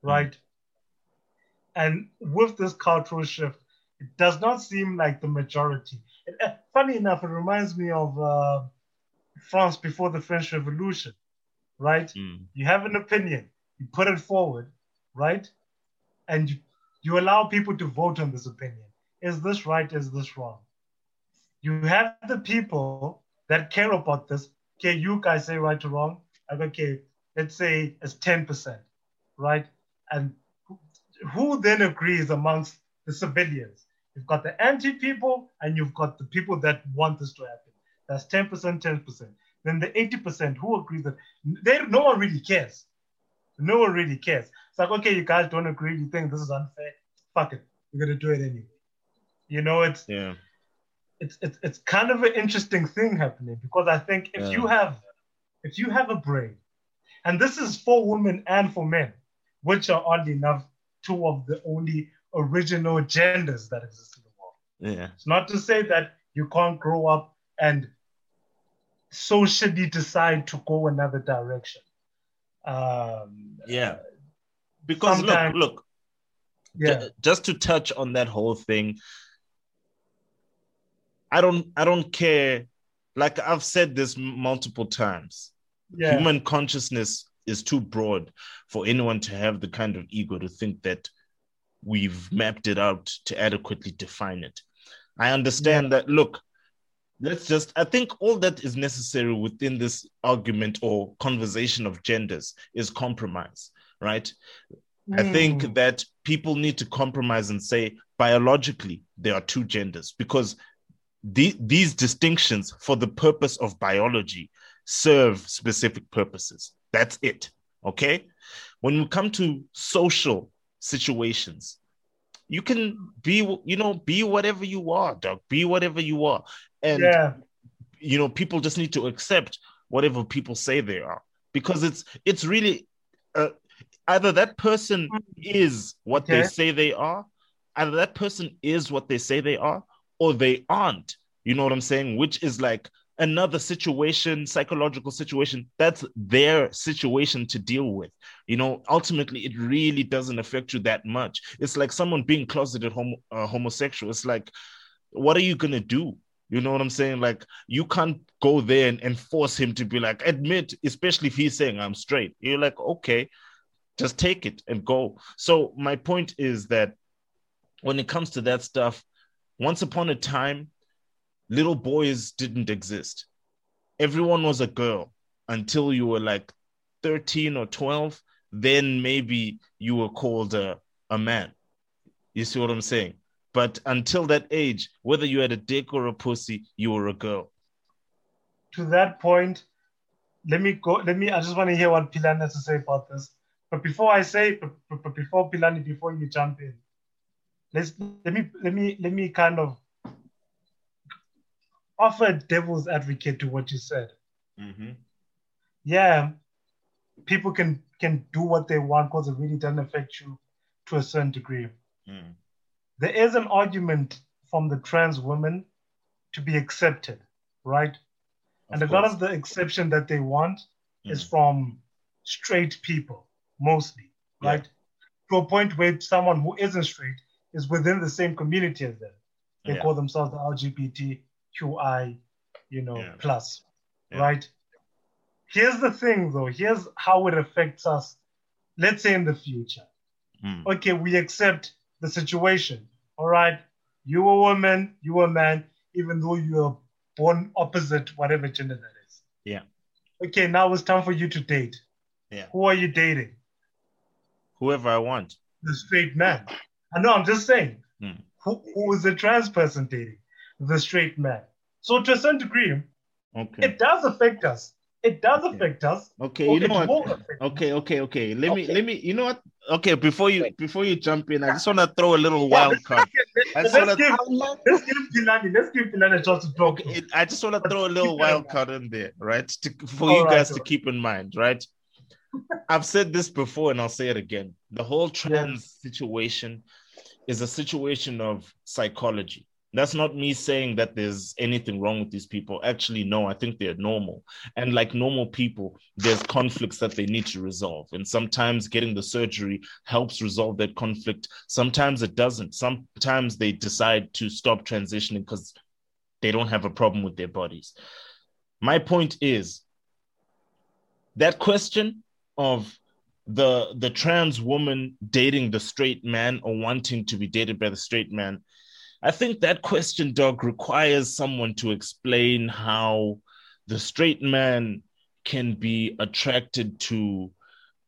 right? Mm. And with this cultural shift, it does not seem like the majority. It, uh, funny enough, it reminds me of uh, France before the French Revolution, right? Mm. You have an opinion, you put it forward, right? And you, you allow people to vote on this opinion. Is this right? Is this wrong? You have the people that care about this. Okay, you guys say right or wrong. Okay, let's say it's ten percent, right? And who then agrees amongst the civilians? You've got the anti-people and you've got the people that want this to happen. That's ten percent, ten percent. Then the eighty percent who agrees that they, no one really cares. No one really cares. It's like, okay, you guys don't agree. You think this is unfair. Fuck it. We're going to do it anyway. You know, it's... Yeah. It's, it's it's kind of an interesting thing happening, because I think if yeah. you have if you have a brain, and this is for women and for men, which are oddly enough two of the only original genders that exist in the world. Yeah. It's not to say that you can't grow up and socially decide to go another direction. Um, yeah. Because look, look, yeah. j- just to touch on that whole thing. I don't I don't care. Like, I've said this multiple times. Yeah. Human consciousness is too broad for anyone to have the kind of ego to think that we've mapped it out to adequately define it. I understand yeah. that, look, let's just, I think all that is necessary within this argument or conversation of genders is compromise, right? Mm. I think that people need to compromise and say, biologically, there are two genders, because The, these distinctions for the purpose of biology serve specific purposes. That's it, okay? When we come to social situations, you can be, you know, be whatever you are, dog. Be whatever you are. And, yeah. you know, people just need to accept whatever people say they are, because it's it's really uh, either that person is what okay. they say they are, either that person is what they say they are, or they aren't, you know what I'm saying? Which is like another situation, psychological situation. That's their situation to deal with. You know, ultimately, it really doesn't affect you that much. It's like someone being closeted homo- uh, homosexual. It's like, what are you going to do? You know what I'm saying? Like, you can't go there and, and force him to be like, admit, especially if he's saying I'm straight. You're like, okay, just take it and go. So my point is that when it comes to that stuff, once upon a time, little boys didn't exist. Everyone was a girl until you were like thirteen or twelve. Then maybe you were called a, a man. You see what I'm saying? But until that age, whether you had a dick or a pussy, you were a girl. To that point, let me go. Let me. I just want to hear what Philani has to say about this. But before I say, but, but, but before Philani, before you jump in, Let's let me let me let me kind of offer a devil's advocate to what you said. Mm-hmm. Yeah, people can can do what they want because it really doesn't affect you to a certain degree. Mm. There is an argument from the trans women to be accepted, right? And of a lot of the exception that they want mm. is from straight people, mostly, yeah. right? To a point where someone who isn't straight is within the same community as them. They yeah. call themselves the L G B T Q I, you know, yeah. plus, yeah. right? Here's the thing, though. Here's how it affects us, let's say, in the future. Mm. Okay, we accept the situation. All right, you a woman, you a man, even though you are born opposite, whatever gender that is. Yeah. Okay, now it's time for you to date. Yeah. Who are you dating? Whoever I want. The straight man. I know, I'm just saying. Mm. Who, who is a trans person dating? The straight man. So to a certain degree, okay, it does affect us. It does okay. affect us. Okay, you know what? Okay, okay, okay. Let okay. me, let me. You know what? Okay, before you, before you jump in, I just want to throw a little yeah, wild card. Let's, let's, give, th- let's give Philani, let's give Philani a chance to talk. Okay, I just want to throw a little wild card in there, right? To, for all you guys right, to right. keep in mind, right? I've said this before, and I'll say it again. The whole trans yeah. situation is a situation of psychology. That's not me saying that there's anything wrong with these people. Actually, no, I think they're normal. And like normal people, there's conflicts that they need to resolve. And sometimes getting the surgery helps resolve that conflict. Sometimes it doesn't. Sometimes they decide to stop transitioning because they don't have a problem with their bodies. My point is that question of the, the trans woman dating the straight man or wanting to be dated by the straight man, I think that question, Doc, requires someone to explain how the straight man can be attracted to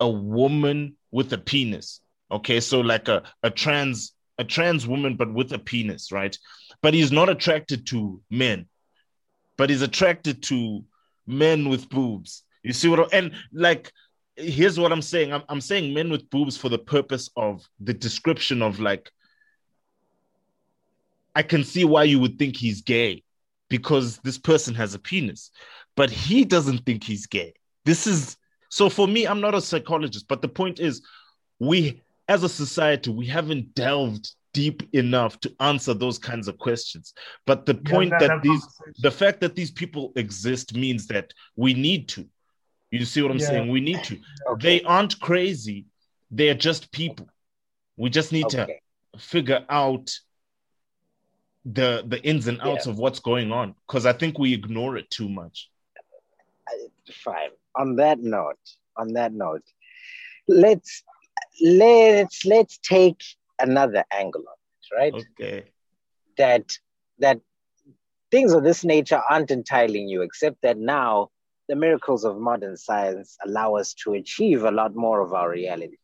a woman with a penis. Okay, so like a, a trans a trans woman, but with a penis, right? But he's not attracted to men, but he's attracted to men with boobs. You see what? I, and like, here's what I'm saying. I'm, I'm saying men with boobs for the purpose of the description of like, I can see why you would think he's gay because this person has a penis, but he doesn't think he's gay. This is, so for me, I'm not a psychologist, but the point is we, as a society, we haven't delved deep enough to answer those kinds of questions. But the point yeah, that, that these, the fact that these people exist means that we need to, you see what I'm yeah. saying? We need to, okay. They aren't crazy. They're just people. We just need okay. to figure out the the ins and outs yeah. of what's going on, because I think we ignore it too much. Fine. On that note, on that note, let's let's let's take another angle on it, right? Okay. That that things of this nature aren't entitling you, except that now the miracles of modern science allow us to achieve a lot more of our reality.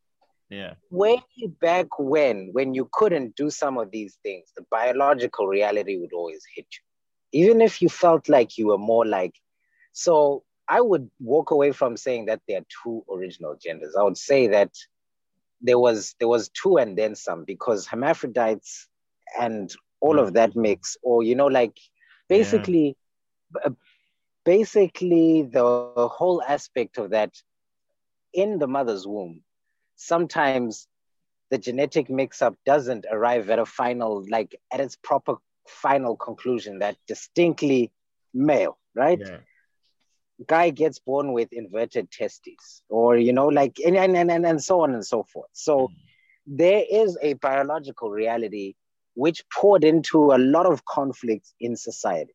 Yeah. Way back when, when you couldn't do some of these things, the biological reality would always hit you, even if you felt like you were more like. So I would walk away from saying that there are two original genders. I would say that there was there was two and then some, because hermaphrodites and all mm. of that mix, or you know, like basically, yeah. b- basically the whole aspect of that in the mother's womb. Sometimes the genetic mix-up doesn't arrive at a final, like at its proper final conclusion that distinctly male, right? Yeah. Guy gets born with inverted testes, or, you know, like, and, and, and, and so on and so forth. So mm. there is a biological reality which poured into a lot of conflicts in society.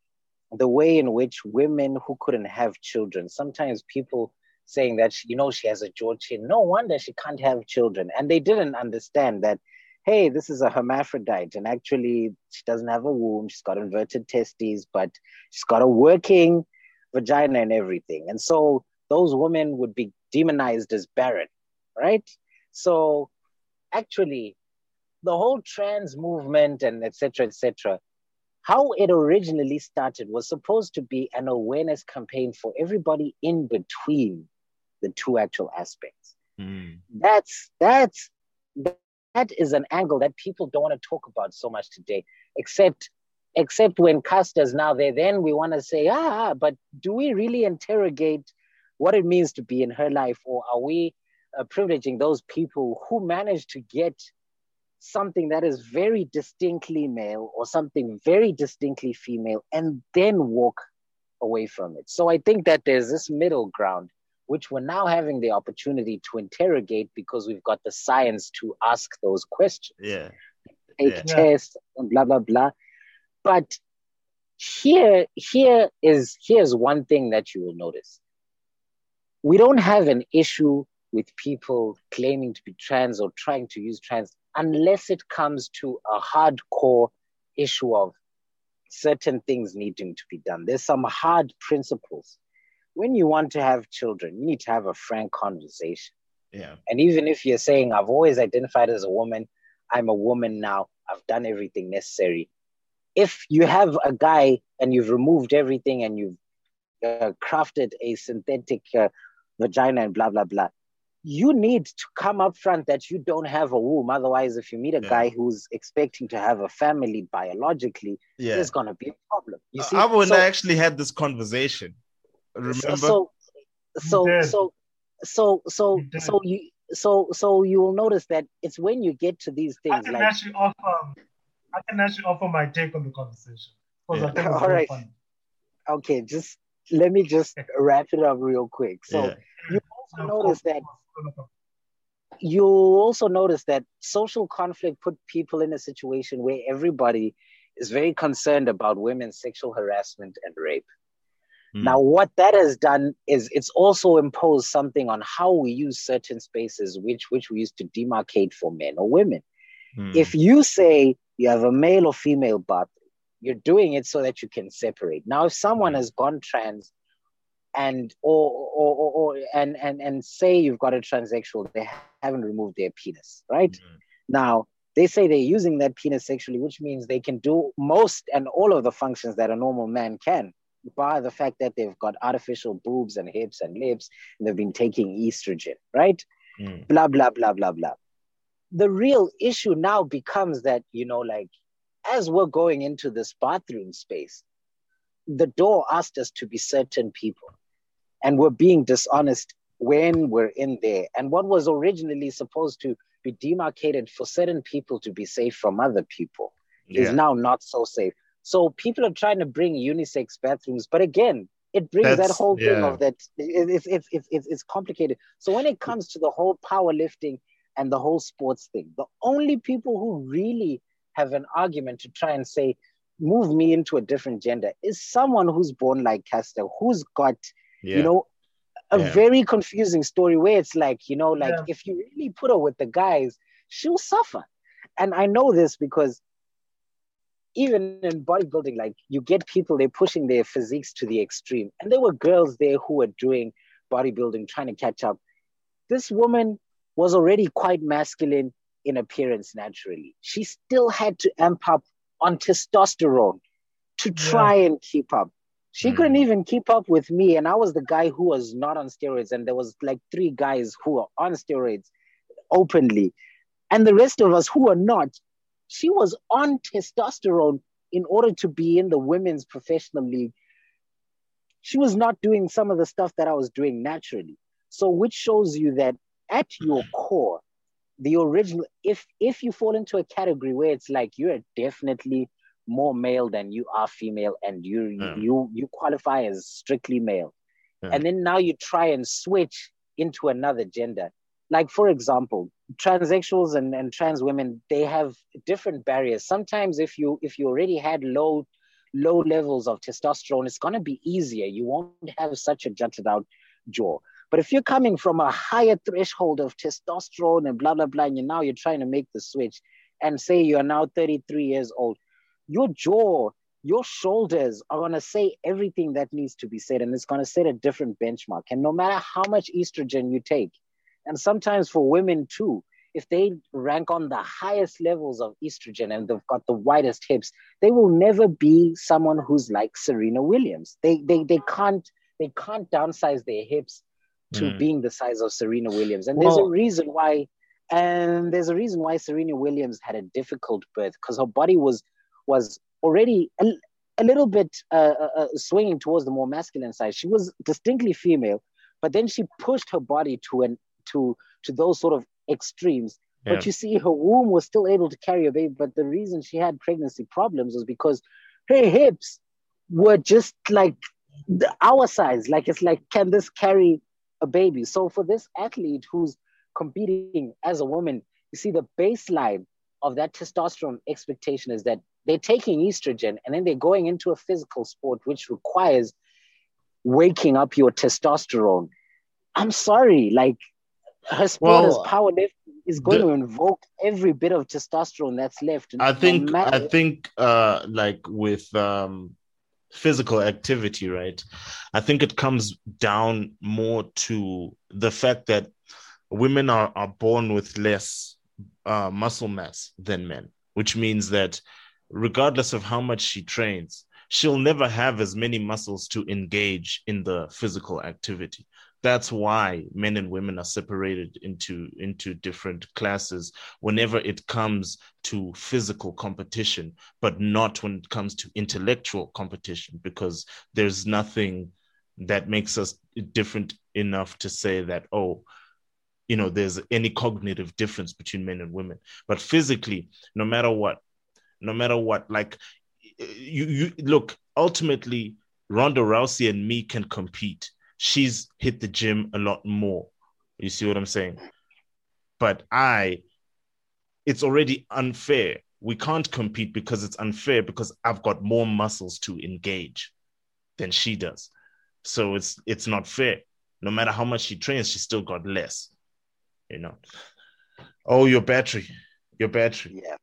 The way in which women who couldn't have children, sometimes people saying that, you know, she has a jaw chin. No wonder she can't have children. And they didn't understand that, hey, this is a hermaphrodite. And actually, she doesn't have a womb. She's got inverted testes, but she's got a working vagina and everything. And so those women would be demonized as barren, right? So actually, the whole trans movement and et cetera, et cetera, how it originally started was supposed to be an awareness campaign for everybody in between the two actual aspects. Mm. That's that's that is an angle that people don't want to talk about so much today, except except when Caster's now there, then we want to say, ah, but do we really interrogate what it means to be in her life, or are we uh, privileging those people who managed to get something that is very distinctly male or something very distinctly female and then walk away from it? So I think that there's this middle ground, which we're now having the opportunity to interrogate because we've got the science to ask those questions. Yeah. Take yeah. tests and blah, blah, blah. But here, here is, here's one thing that you will notice. We don't have an issue with people claiming to be trans or trying to use trans unless it comes to a hardcore issue of certain things needing to be done. There's some hard principles. When you want to have children, you need to have a frank conversation. Yeah. And even if you're saying, I've always identified as a woman, I'm a woman now, I've done everything necessary. If you have a guy and you've removed everything and you've uh, crafted a synthetic uh, vagina and blah, blah, blah, you need to come up front that you don't have a womb. Otherwise, if you meet a yeah. guy who's expecting to have a family biologically, yeah. there's going to be a problem. You see? I wouldn't so, actually had this conversation. Remember? So, so, so, so, so, so, so you, so, so you will notice that it's when you get to these things. I can like, actually offer. I can actually offer my take on the conversation. Yeah. I think it's all right. Funny. Okay, just let me just wrap it up real quick. So yeah. you also no, notice that. You'll also notice that social conflict put people in a situation where everybody is very concerned about women's sexual harassment and rape. Mm. Now, what that has done is it's also imposed something on how we use certain spaces, which, which we used to demarcate for men or women. Mm. If you say you have a male or female bathroom, you're doing it so that you can separate. Now, if someone has gone trans, and or or, or, or and, and and say you've got a transsexual, they haven't removed their penis, right? Mm-hmm. Now, they say they're using that penis sexually, which means they can do most and all of the functions that a normal man can, bar the fact that they've got artificial boobs and hips and lips, and they've been taking estrogen, right? Mm. Blah, blah, blah, blah, blah. The real issue now becomes that, you know, like, as we're going into this bathroom space, the door asked us to be certain people. And we're being dishonest when we're in there. And what was originally supposed to be demarcated for certain people to be safe from other people yeah. is now not so safe. So people are trying to bring unisex bathrooms. But again, it brings That's, that whole yeah. thing of that. It's, it's, it's, it's, it's complicated. So when it comes to the whole powerlifting and the whole sports thing, the only people who really have an argument to try and say, move me into a different gender is someone who's born like Castor, who's got... Yeah. You know, a yeah. very confusing story where it's like, you know, like yeah. if you really put her with the guys, she'll suffer. And I know this because even in bodybuilding, like you get people, they're pushing their physiques to the extreme. And there were girls there who were doing bodybuilding, trying to catch up. This woman was already quite masculine in appearance naturally. She still had to amp up on testosterone to try yeah. and keep up. She mm. couldn't even keep up with me. And I was the guy who was not on steroids. And there was like three guys who were on steroids openly. And the rest of us who were not, she was on testosterone in order to be in the women's professional league. She was not doing some of the stuff that I was doing naturally. So which shows you that at your core, the original, if if you fall into a category where it's like you're definitely more male than you are female and you yeah. you you qualify as strictly male yeah. and then now you try and switch into another gender, like for example transsexuals and, and trans women, they have different barriers. Sometimes if you if you already had low low levels of testosterone, it's going to be easier, you won't have such a jutted out jaw. But if you're coming from a higher threshold of testosterone and blah blah blah, and you now you're trying to make the switch and say you are now thirty-three years old, your jaw, your shoulders are going to say everything that needs to be said, and it's going to set a different benchmark. And no matter how much estrogen you take, and sometimes for women too, if they rank on the highest levels of estrogen and they've got the widest hips, they will never be someone who's like Serena Williams. They they they can't they can't downsize their hips to mm. being the size of Serena Williams. And there's well, a reason why, and there's a reason why Serena Williams had a difficult birth, because her body was was already a, a little bit uh, uh, swinging towards the more masculine side. She was distinctly female, but then she pushed her body to an to to those sort of extremes. Yeah. But you see, her womb was still able to carry a baby, but the reason she had pregnancy problems was because her hips were just like the, our size. Like, it's like, can this carry a baby? So for this athlete who's competing as a woman, you see the baseline of that testosterone expectation is that they're taking estrogen and then they're going into a physical sport, which requires waking up your testosterone I'm sorry, like her sport is well, power lift is going the, to invoke every bit of testosterone that's left. I think, no I think, uh, like with um, physical activity, right? I think it comes down more to the fact that women are, are born with less uh, muscle mass than men, which means that regardless of how much she trains, she'll never have as many muscles to engage in the physical activity. That's why men and women are separated into, into different classes whenever it comes to physical competition, but not when it comes to intellectual competition, because there's nothing that makes us different enough to say that, oh, you know, there's any cognitive difference between men and women. But physically, no matter what, no matter what, like, you, you look, ultimately, Ronda Rousey and me can compete. She's hit the gym a lot more. You see what I'm saying? But I, it's already unfair. We can't compete because it's unfair, because I've got more muscles to engage than she does. So it's it's not fair. No matter how much she trains, she still got less. You know? Oh, your battery. Your battery. Yeah.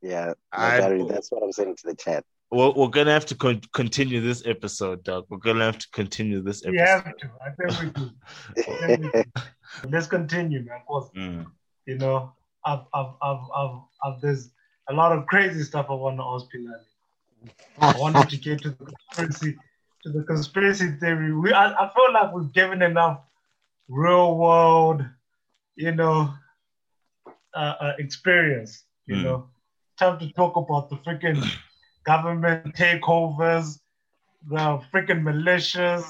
Yeah. My battery. I, that's what I'm saying to the chat. Well, we're gonna have to con- continue this episode, Doug. We're gonna have to continue this episode. We have to. I think we do. I think we do. Let's continue, man. Because mm. you know, I've, I've, I've, I've, I've, there's a lot of crazy stuff I want to ask Philani. I wanted to get to the conspiracy, to the conspiracy theory. We, I, I feel like we've given enough real world, you know, uh, uh, experience. You mm. know, time to talk about the freaking government takeovers, the freaking militias,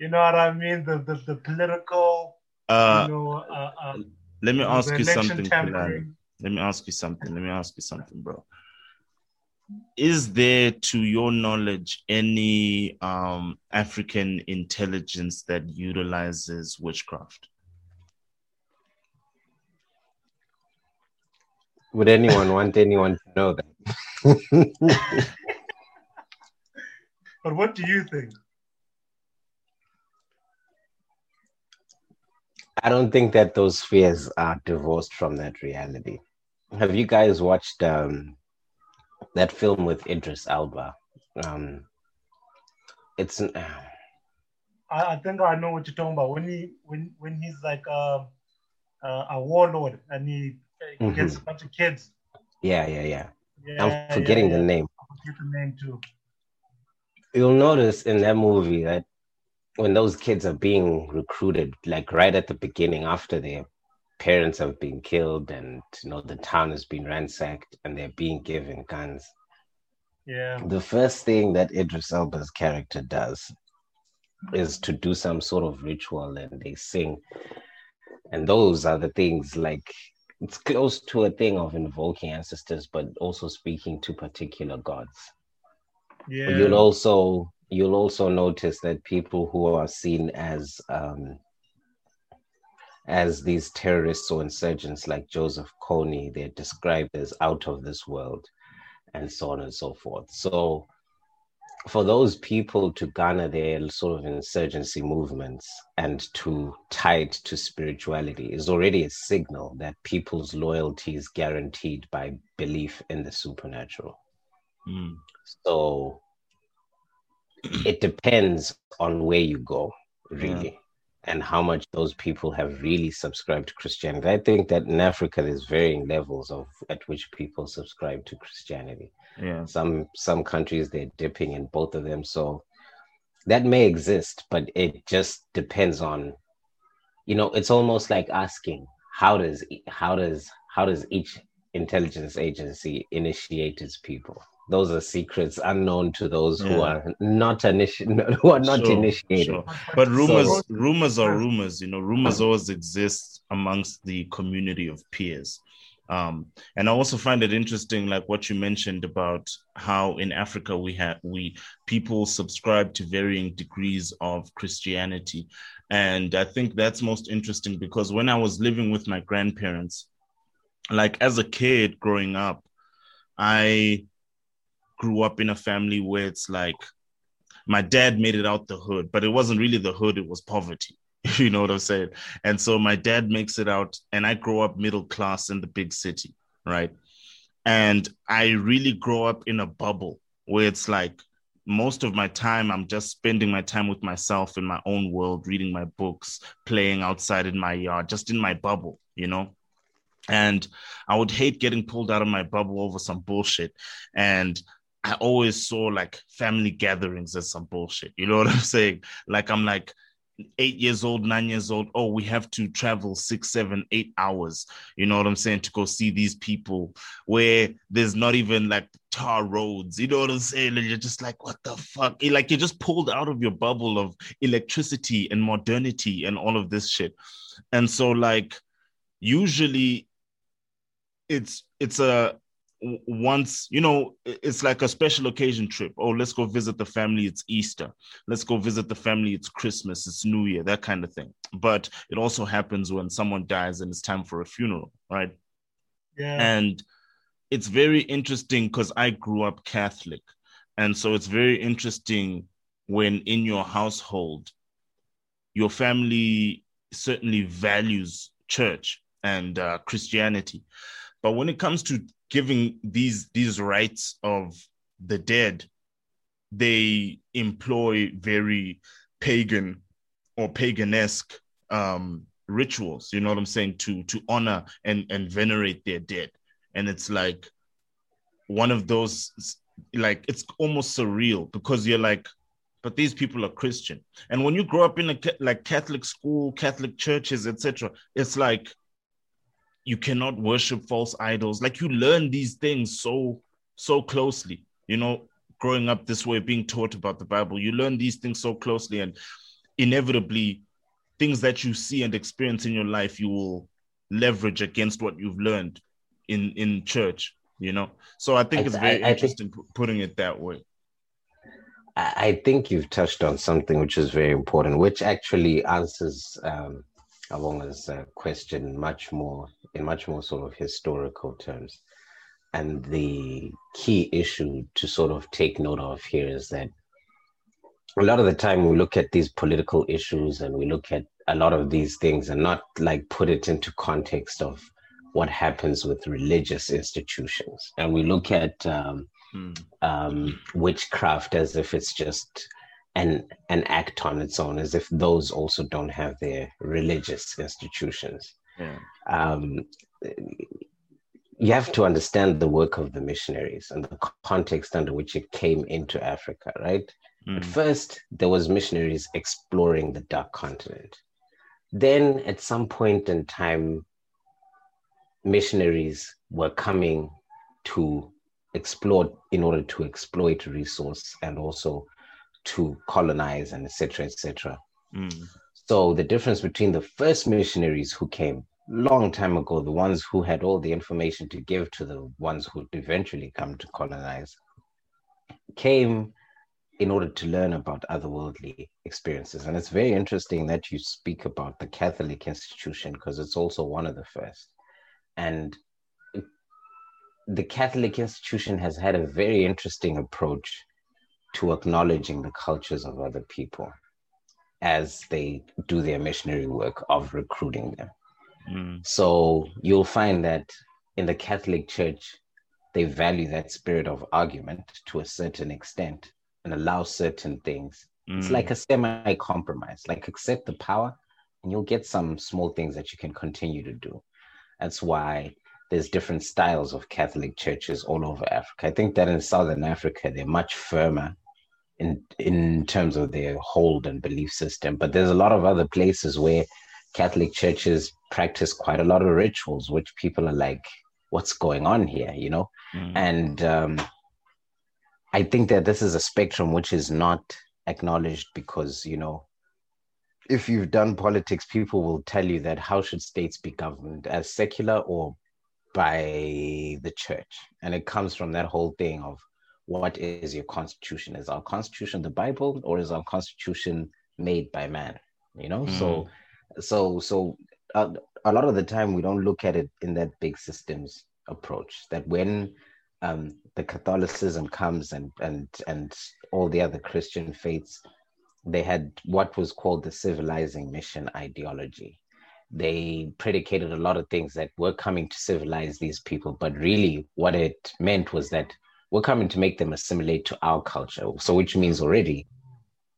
you know what I mean? The the, the political, uh, you know, uh, uh, let me ask you something, Philani. Let me ask you something. Let me ask you something, bro. Is there, to your knowledge, any um, African intelligence that utilizes witchcraft? Would anyone want anyone to know that? But what do you think? I don't think that those spheres are divorced from that reality. Have you guys watched um, that film with Idris Elba? Um, it's. An, uh... I, I think I know what you're talking about. When he when when he's like a, a, a warlord and he. He gets mm-hmm. a bunch of kids. Yeah, yeah, yeah. yeah I'm forgetting yeah, yeah. the name. I forget the name too. You'll notice in that movie that when those kids are being recruited, like right at the beginning, after their parents have been killed and you know the town has been ransacked and they're being given guns. Yeah. The first thing that Idris Elba's character does is to do some sort of ritual and they sing. And those are the things like it's close to a thing of invoking ancestors, but also speaking to particular gods. Yeah. You'll also you'll also notice that people who are seen as um, as these terrorists or insurgents, like Joseph Kony, they're described as out of this world, and so on and so forth. So, for those people to garner their sort of insurgency movements and to tie it to spirituality is already a signal that people's loyalty is guaranteed by belief in the supernatural. Mm. So it depends on where you go, really, yeah. and how much those people have really subscribed to Christianity. I think that in Africa, there's varying levels of at which people subscribe to Christianity. Yeah. Some some countries they're dipping in both of them, so that may exist, but it just depends on, you know, it's almost like asking how does how does how does each intelligence agency initiate its people? Those are secrets unknown to those yeah. who are not initi- who are not sure, initiated. Sure. But rumors, so, rumors are rumors. You know, rumors always exist amongst the community of peers. Um, and I also find it interesting, like what you mentioned about how in Africa we have we people subscribe to varying degrees of Christianity. And I think that's most interesting because when I was living with my grandparents, like as a kid growing up, I grew up in a family where it's like my dad made it out the hood, but it wasn't really the hood, it was poverty. if you know what I'm saying. And so my dad makes it out, and I grow up middle class in the big city, right? And I really grow up in a bubble where it's like most of my time, I'm just spending my time with myself in my own world, reading my books, playing outside in my yard, just in my bubble, you know? And I would hate getting pulled out of my bubble over some bullshit. And I always saw like family gatherings as some bullshit. You know what I'm saying? Like, I'm like eight years old, nine years old. Oh, we have to travel six, seven, eight hours. You know what I'm saying? To go see these people where there's not even like tar roads. You know what I'm saying? And you're just like, what the fuck? Like, you're just pulled out of your bubble of electricity and modernity and all of this shit. And so like, usually it's, it's a, once, you know, it's like a special occasion trip. Oh, let's go visit the family. It's Easter. Let's go visit the family. It's Christmas. It's New Year, that kind of thing. But it also happens when someone dies and it's time for a funeral, right? Yeah. And it's very interesting because I grew up Catholic. And so it's very interesting when in your household, your family certainly values church and uh, Christianity. But when it comes to giving these these rights of the dead, they employ very pagan or paganesque um, rituals, you know what I'm saying, to to honor and, and venerate their dead. And it's like one of those, like, it's almost surreal because you're like, but these people are Christian. And when you grow up in a like Catholic school, Catholic churches, et cetera, it's like, you cannot worship false idols. Like, you learn these things so, so closely, you know, growing up this way, being taught about the Bible, you learn these things so closely, and inevitably things that you see and experience in your life, you will leverage against what you've learned in, in church, you know? So I think I, it's very I, I interesting think, putting it that way. I think you've touched on something which is very important, which actually answers um, Abonga's uh, question much more, in much more sort of historical terms. And the key issue to sort of take note of here is that a lot of the time we look at these political issues and we look at a lot of these things and not like put it into context of what happens with religious institutions. And we look at um, mm. um, witchcraft as if it's just an, an act on its own, as if those also don't have their religious institutions. Yeah. Um, you have to understand the work of the missionaries and the context under which it came into Africa, right? Mm. At first, there was missionaries exploring the dark continent. Then at some point in time, missionaries were coming to explore in order to exploit resource and also to colonize and et cetera, et cetera. Mm. So the difference between the first missionaries who came long time ago, the ones who had all the information to give to the ones who eventually come to colonize, came in order to learn about otherworldly experiences. And it's very interesting that you speak about the Catholic institution because it's also one of the first. And the Catholic institution has had a very interesting approach to acknowledging the cultures of other people as they do their missionary work of recruiting them. Mm. So you'll find that in the Catholic Church, they value that spirit of argument to a certain extent and allow certain things. Mm. It's like a semi-compromise, like accept the power and you'll get some small things that you can continue to do. That's why there's different styles of Catholic churches all over Africa. I think that in Southern Africa, they're much firmer in in terms of their hold and belief system. But there's a lot of other places where Catholic churches practice quite a lot of rituals, which people are like, what's going on here, you know? Mm. And um, I think that this is a spectrum which is not acknowledged because, you know, if you've done politics, people will tell you that how should states be governed, as secular or by the church? And it comes from that whole thing of, what is your constitution? Is our constitution the Bible, or is our constitution made by man? You know, mm. so, so, so a, a lot of the time we don't look at it in that big systems approach. That when um, the Catholicism comes and and and all the other Christian faiths, they had what was called the civilizing mission ideology. They predicated a lot of things that were coming to civilize these people, but really what it meant was that we're coming to make them assimilate to our culture. So which means already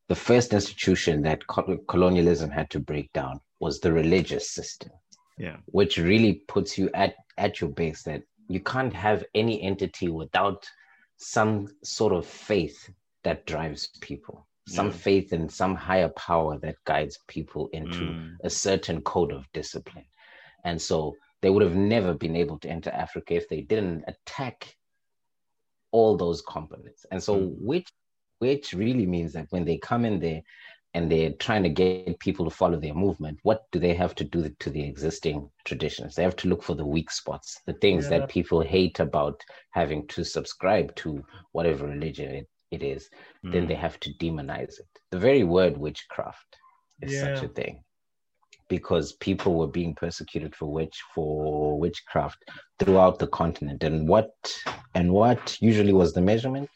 the first institution that colonialism had to break down was the religious system, yeah, which really puts you at, at your base that you can't have any entity without some sort of faith that drives people, some yeah. faith in some higher power that guides people into mm. a certain code of discipline. And so they would have never been able to enter Africa if they didn't attack all those components. And so mm. which which really means that when they come in there and they're trying to get people to follow their movement, what do they have to do to the existing traditions? They have to look for the weak spots, the things yeah. that people hate about having to subscribe to whatever religion it, it is. Mm. Then they have to demonize it. The very word witchcraft is yeah. such a thing, because people were being persecuted for witch for witchcraft throughout the continent. And what and what usually was the measurement?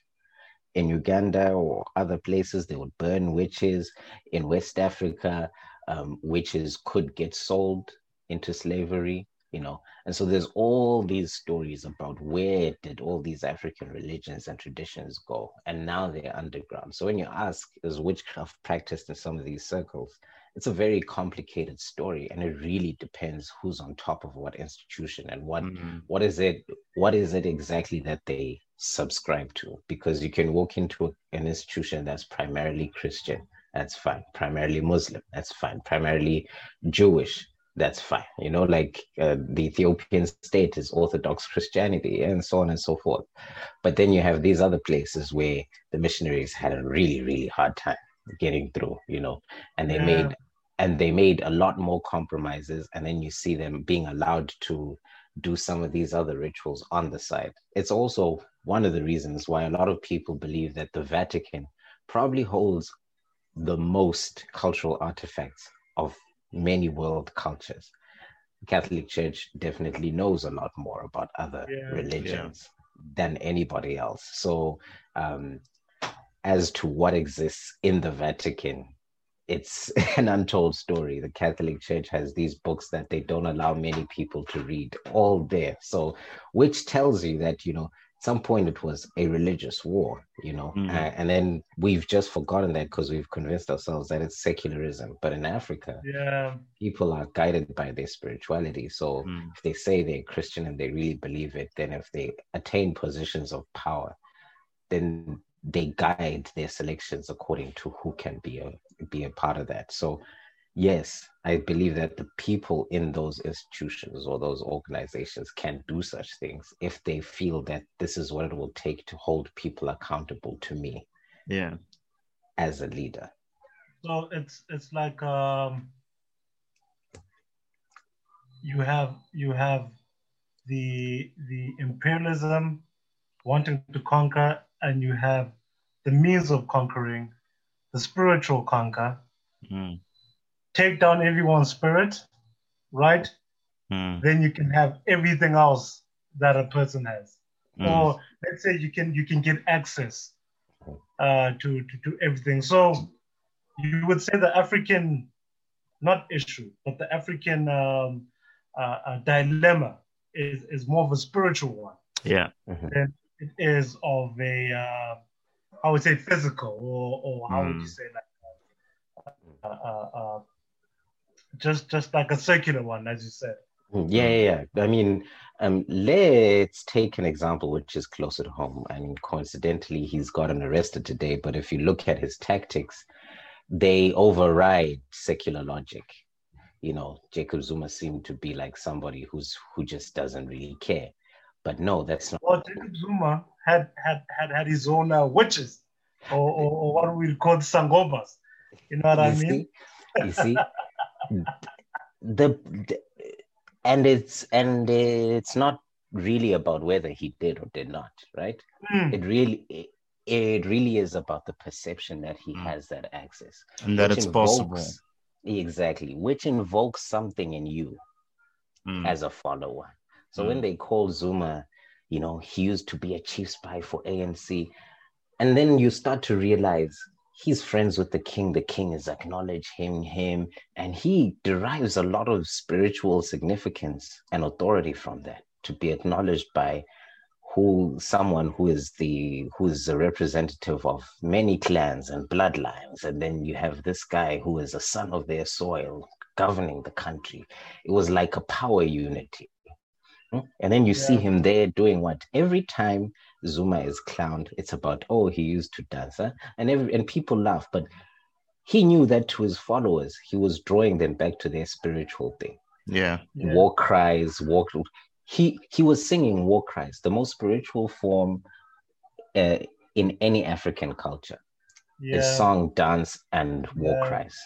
In Uganda or other places, they would burn witches. In West Africa, um, witches could get sold into slavery, you know. And so there's all these stories about where did all these African religions and traditions go, and now they're underground. So when you ask, is witchcraft practiced in some of these circles? It's a very complicated story, and it really depends who's on top of what institution and what mm-hmm. what is it what is it exactly that they subscribe to. Because you can walk into an institution that's primarily Christian, that's fine, primarily Muslim, that's fine, primarily Jewish, that's fine. You know, like uh, the Ethiopian state is Orthodox Christianity and so on and so forth. But then you have these other places where the missionaries had a really, really hard time getting through, you know, and they yeah. made And they made a lot more compromises, and then you see them being allowed to do some of these other rituals on the side. It's also one of the reasons why a lot of people believe that the Vatican probably holds the most cultural artifacts of many world cultures. The Catholic Church definitely knows a lot more about other yeah, religions yeah. than anybody else. So um, as to what exists in the Vatican, it's an untold story. The Catholic Church has these books that they don't allow many people to read, all there. So, which tells you that, you know, at some point it was a religious war, you know, mm-hmm. uh, and then we've just forgotten that because we've convinced ourselves that it's secularism. But in Africa, yeah. people are guided by their spirituality. So mm. if they say they're Christian and they really believe it, then if they attain positions of power, then they guide their selections according to who can be a be a part of that. So yes, I believe that the people in those institutions or those organizations can do such things if they feel that this is what it will take to hold people accountable to me yeah as a leader. So it's it's like um you have you have the the imperialism wanting to conquer, and you have the means of conquering, the spiritual conquer, mm. take down everyone's spirit, right? Mm. Then you can have everything else that a person has. Mm. Or let's say you can you can get access uh, to, to, to everything. So you would say the African, not issue, but the African um, uh, uh, dilemma is, is more of a spiritual one. Yeah. Mm-hmm. And, it is of a, uh, I would say physical, or, or how mm. would you say that? Uh, uh, uh, just just like a circular one, as you said. Yeah, yeah, yeah. I mean, um, let's take an example which is closer to home. I mean, coincidentally, he's gotten arrested today, but if you look at his tactics, they override secular logic. You know, Jacob Zuma seemed to be like somebody who's who just doesn't really care. But no, that's not. Well, Jacob Zuma had had had, had his own uh, witches, or, or, or what we call sangobas. You know what you I see? mean? You see, the, the and it's and it's not really about whether he did or did not, right? Mm. It really it, it really is about the perception that he mm. has that access, and that it's invokes, possible. Exactly, which invokes something in you mm. as a follower. So mm. when they call Zuma, you know, he used to be a chief spy for A N C. And then you start to realize he's friends with the king. The king is acknowledging him, and he derives a lot of spiritual significance and authority from that, to be acknowledged by who someone who is the who is a representative of many clans and bloodlines. And then you have this guy who is a son of their soil governing the country. It was like a power unity. And then you yeah. see him there doing what? Every time Zuma is clowned, it's about, oh, he used to dance. Huh? And every, and people laugh, but he knew that to his followers, he was drawing them back to their spiritual thing. Yeah. yeah. War cries, war... He, he was singing war cries, the most spiritual form uh, in any African culture. Yeah. Is song, dance, and war yeah. cries.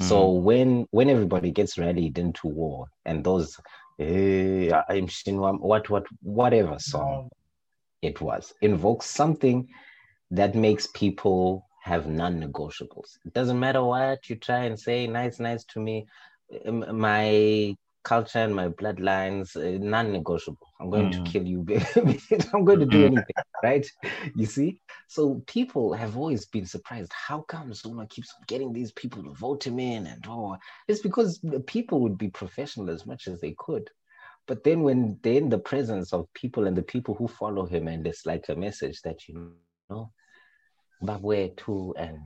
Mm-hmm. So when when everybody gets rallied into war, and those... Hey, I'm what what whatever song it was invokes something that makes people have non-negotiables. It doesn't matter what you try and say, nice, nice to me, my culture and my bloodlines, non-negotiable. I'm going mm. to kill you. I'm going to do anything, right? You see? So people have always been surprised. How come Zuma keeps getting these people to vote him in? And oh, it's because the people would be professional as much as they could. But then when they're in the presence of people and the people who follow him, and it's like a message that, you know, Zimbabwe too, and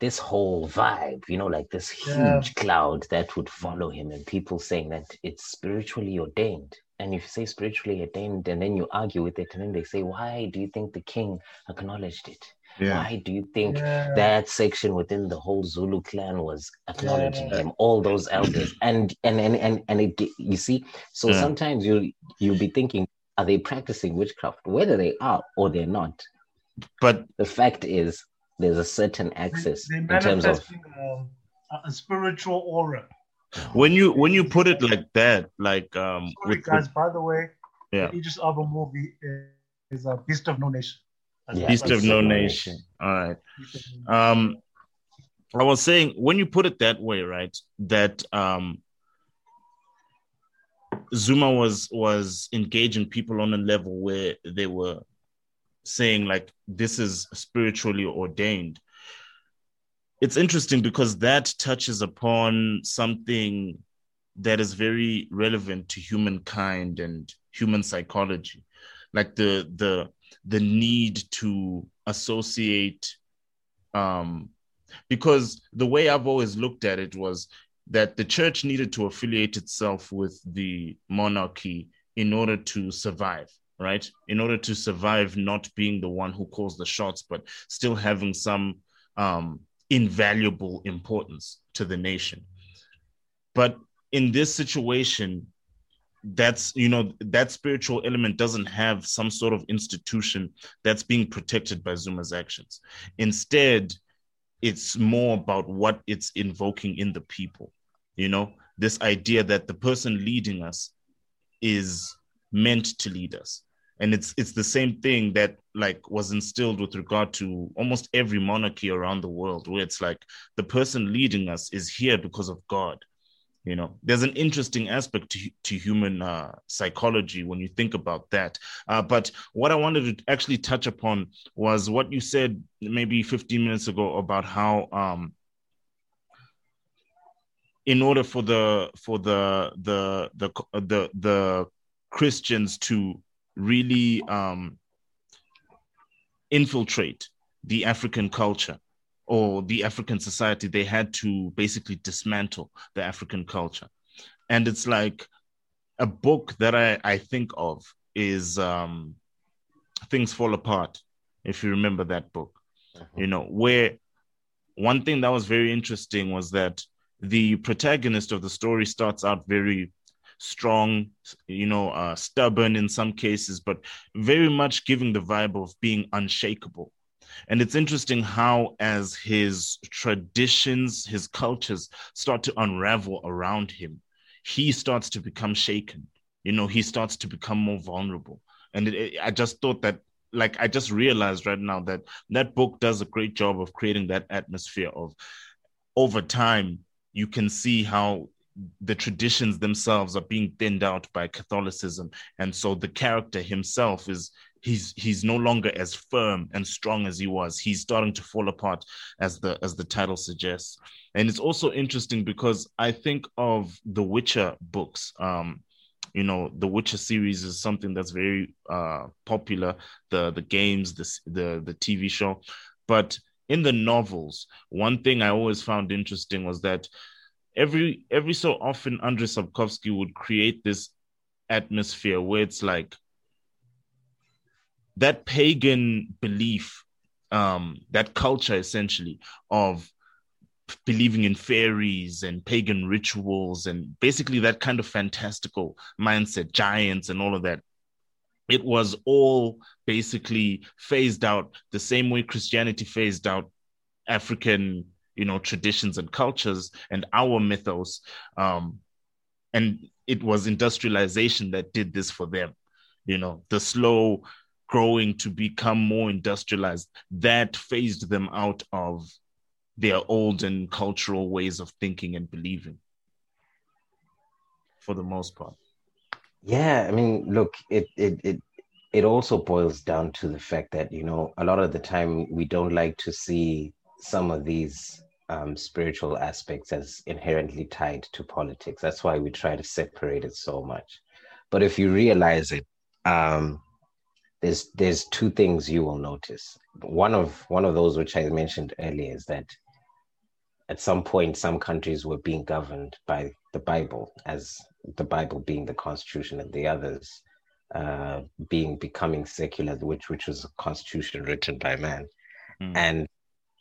this whole vibe, you know, like this huge yeah. cloud that would follow him, and people saying that it's spiritually ordained. And if you say spiritually ordained, and then you argue with it, and then they say, why do you think the king acknowledged it? Yeah. Why do you think yeah. that section within the whole Zulu clan was acknowledging yeah. him, all those elders? And and and and, and it, you see, so yeah. sometimes you'll, you'll be thinking, are they practicing witchcraft? Whether they are or they're not. But the fact is, there's a certain access they, they in terms of uh, a spiritual aura. When you when you put it like that, like um, sorry, with, guys, with, by the way, yeah, the Aegis Abo movie is, is a Beast of No Nation. Yeah. Beast of No Nation. All right. Um, I was saying, when you put it that way, right, that um, Zuma was was engaging people on a level where they were saying like this is spiritually ordained. It's interesting because that touches upon something that is very relevant to humankind and human psychology, like the the the need to associate, um, because the way I've always looked at it was that the church needed to affiliate itself with the monarchy in order to survive, right? In order to survive, not being the one who calls the shots, but still having some um, invaluable importance to the nation. But in this situation, that's, you know, that spiritual element doesn't have some sort of institution that's being protected by Zuma's actions. Instead, it's more about what it's invoking in the people, you know, this idea that the person leading us is meant to lead us. And it's it's the same thing that like was instilled with regard to almost every monarchy around the world, where it's like the person leading us is here because of God. You know, there's an interesting aspect to, to human uh, psychology when you think about that. Uh, but what I wanted to actually touch upon was what you said maybe fifteen minutes ago about how um, in order for the for the the the the, the Christians to really um, infiltrate the African culture or the African society, they had to basically dismantle the African culture. And it's like a book that I, I think of is um, Things Fall Apart, if you remember that book, mm-hmm. you know, where one thing that was very interesting was that the protagonist of the story starts out very strong, you know, uh, stubborn in some cases, but very much giving the vibe of being unshakable. And it's interesting how as his traditions, his cultures start to unravel around him, he starts to become shaken. You know, he starts to become more vulnerable. And it, it, I just thought that, like, I just realized right now that that book does a great job of creating that atmosphere of, over time, you can see how the traditions themselves are being thinned out by Catholicism. And so the character himself is he's he's no longer as firm and strong as he was. He's starting to fall apart, as the as the title suggests. And it's also interesting because I think of the Witcher books. Um, you know, the Witcher series is something that's very uh, popular. The the games, the, the the T V show, but in the novels, one thing I always found interesting was that every every so often Andrzej Sapkowski would create this atmosphere where it's like, that pagan belief, um, that culture essentially of believing in fairies and pagan rituals and basically that kind of fantastical mindset, giants and all of that, it was all basically phased out the same way Christianity phased out African, you know, traditions and cultures and our mythos. Um, and it was industrialization that did this for them, you know, the slow growing to become more industrialized, that phased them out of their old and cultural ways of thinking and believing, for the most part. Yeah, I mean, look, it it it it also boils down to the fact that, you know, a lot of the time we don't like to see some of these um, spiritual aspects as inherently tied to politics. That's why we try to separate it so much. But if you realize it, um, There's there's two things you will notice. One of one of those which I mentioned earlier is that at some point some countries were being governed by the Bible, as the Bible being the constitution, and the others uh, being becoming secular, which which was a constitution written by man. Mm. And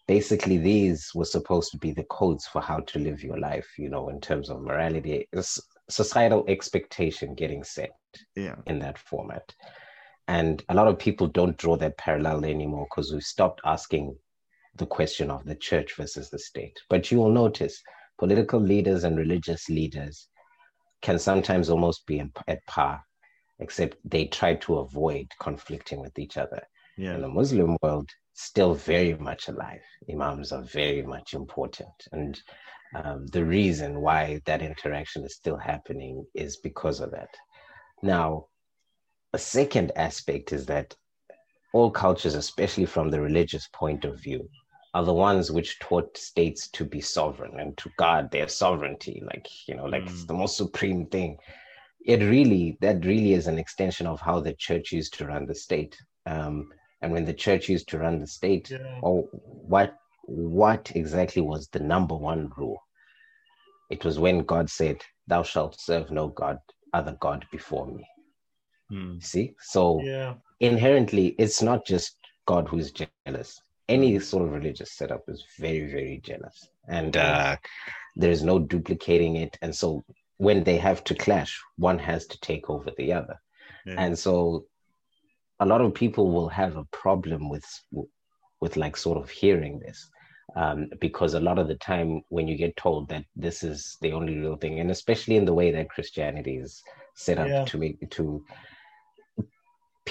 basically these were supposed to be the codes for how to live your life, you know, in terms of morality. It's societal expectation getting set yeah. in that format. And a lot of people don't draw that parallel anymore because we've stopped asking the question of the church versus the state. But you will notice political leaders and religious leaders can sometimes almost be at par, except they try to avoid conflicting with each other. Yeah. In the Muslim world, still very much alive. Imams are very much important. And um, the reason why that interaction is still happening is because of that. Now, a second aspect is that all cultures, especially from the religious point of view, are the ones which taught states to be sovereign and to guard their sovereignty, like, you know, like mm. it's the most supreme thing. It really, that really is an extension of how the church used to run the state. Um, and when the church used to run the state, yeah. oh, what, what exactly was the number one rule? It was when God said, "Thou shalt serve no God, other God before me." See, so yeah. inherently, it's not just God who's jealous. Any sort of religious setup is very, very jealous. And uh, there is no duplicating it. And so when they have to clash, one has to take over the other. Yeah. And so a lot of people will have a problem with, with like sort of hearing this. Um, because a lot of the time when you get told that this is the only real thing, and especially in the way that Christianity is set up yeah. to make to...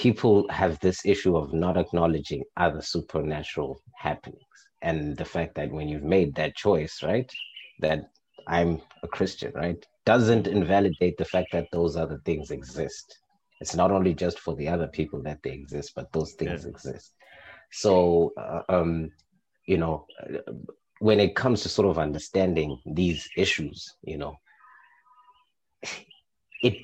people have this issue of not acknowledging other supernatural happenings. And the fact that when you've made that choice, right, that I'm a Christian, right, doesn't invalidate the fact that those other things exist. It's not only just for the other people that they exist, but those things yeah. exist. So, uh, um, you know, when it comes to sort of understanding these issues, you know, it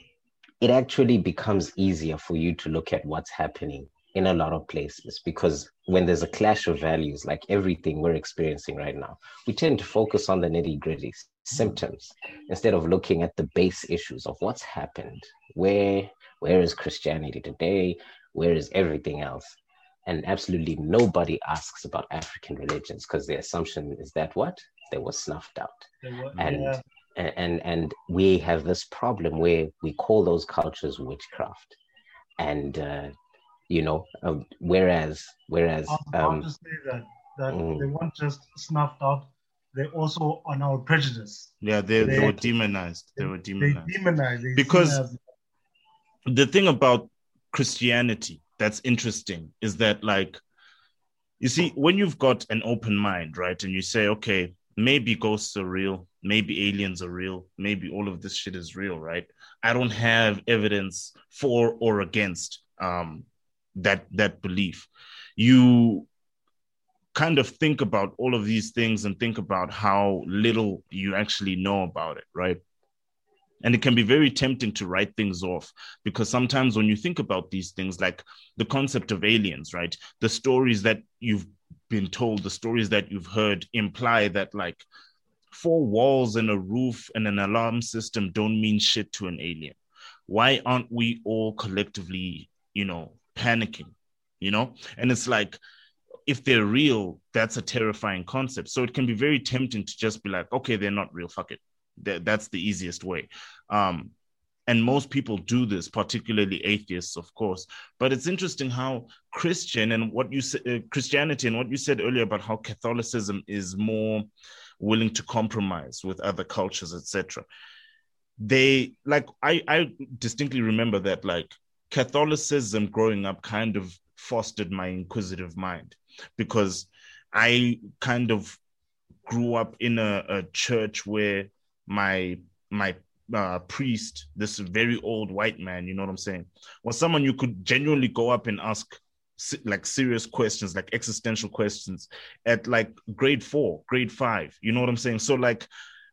it actually becomes easier for you to look at what's happening in a lot of places, because when there's a clash of values, like everything we're experiencing right now, we tend to focus on the nitty-gritty symptoms instead of looking at the base issues of what's happened. Where, where is Christianity today? Where is everything else? And absolutely nobody asks about African religions because the assumption is that what? They were snuffed out. They were, and yeah. And and we have this problem where we call those cultures witchcraft, and uh, you know, uh, whereas whereas I want um, to say that that mm, they weren't just snuffed out; they also on our prejudice. Yeah, they they, they were demonized. They, they were demonized. They demonized they because demonized. The thing about Christianity that's interesting is that, like, you see, when you've got an open mind, right, and you say, okay, maybe ghosts are real, maybe aliens are real, maybe all of this shit is real, right? I don't have evidence for or against um, that that belief. You kind of think about all of these things and think about how little you actually know about it, right? And it can be very tempting to write things off, because sometimes when you think about these things, like the concept of aliens, right? The stories that you've been told, the stories that you've heard imply that like four walls and a roof and an alarm system don't mean shit to an alien. Why aren't we all collectively, you know, panicking, you know? And it's like, if they're real, that's a terrifying concept. So it can be very tempting to just be like, okay, they're not real, fuck it. That's the easiest way. Um, and most people do this, particularly atheists, of course. But it's interesting how Christian and what you said, uh, Christianity and what you said earlier about how Catholicism is more willing to compromise with other cultures, et cetera. They like I, I distinctly remember that like Catholicism growing up kind of fostered my inquisitive mind, because I kind of grew up in a, a church where my my uh, priest, this very old white man, you know what I'm saying, was someone you could genuinely go up and ask like serious questions, like existential questions at like grade four, grade five, you know what I'm saying? So like,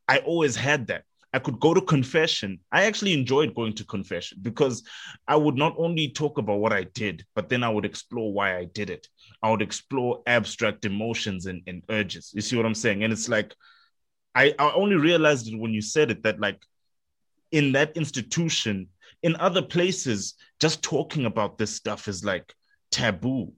I always had that. I could go to confession. I actually enjoyed going to confession because I would not only talk about what I did, but then I would explore why I did it. I would explore abstract emotions and, and urges. You see what I'm saying? And it's like, I, I only realized it when you said it, that like in that institution, in other places, just talking about this stuff is like taboo.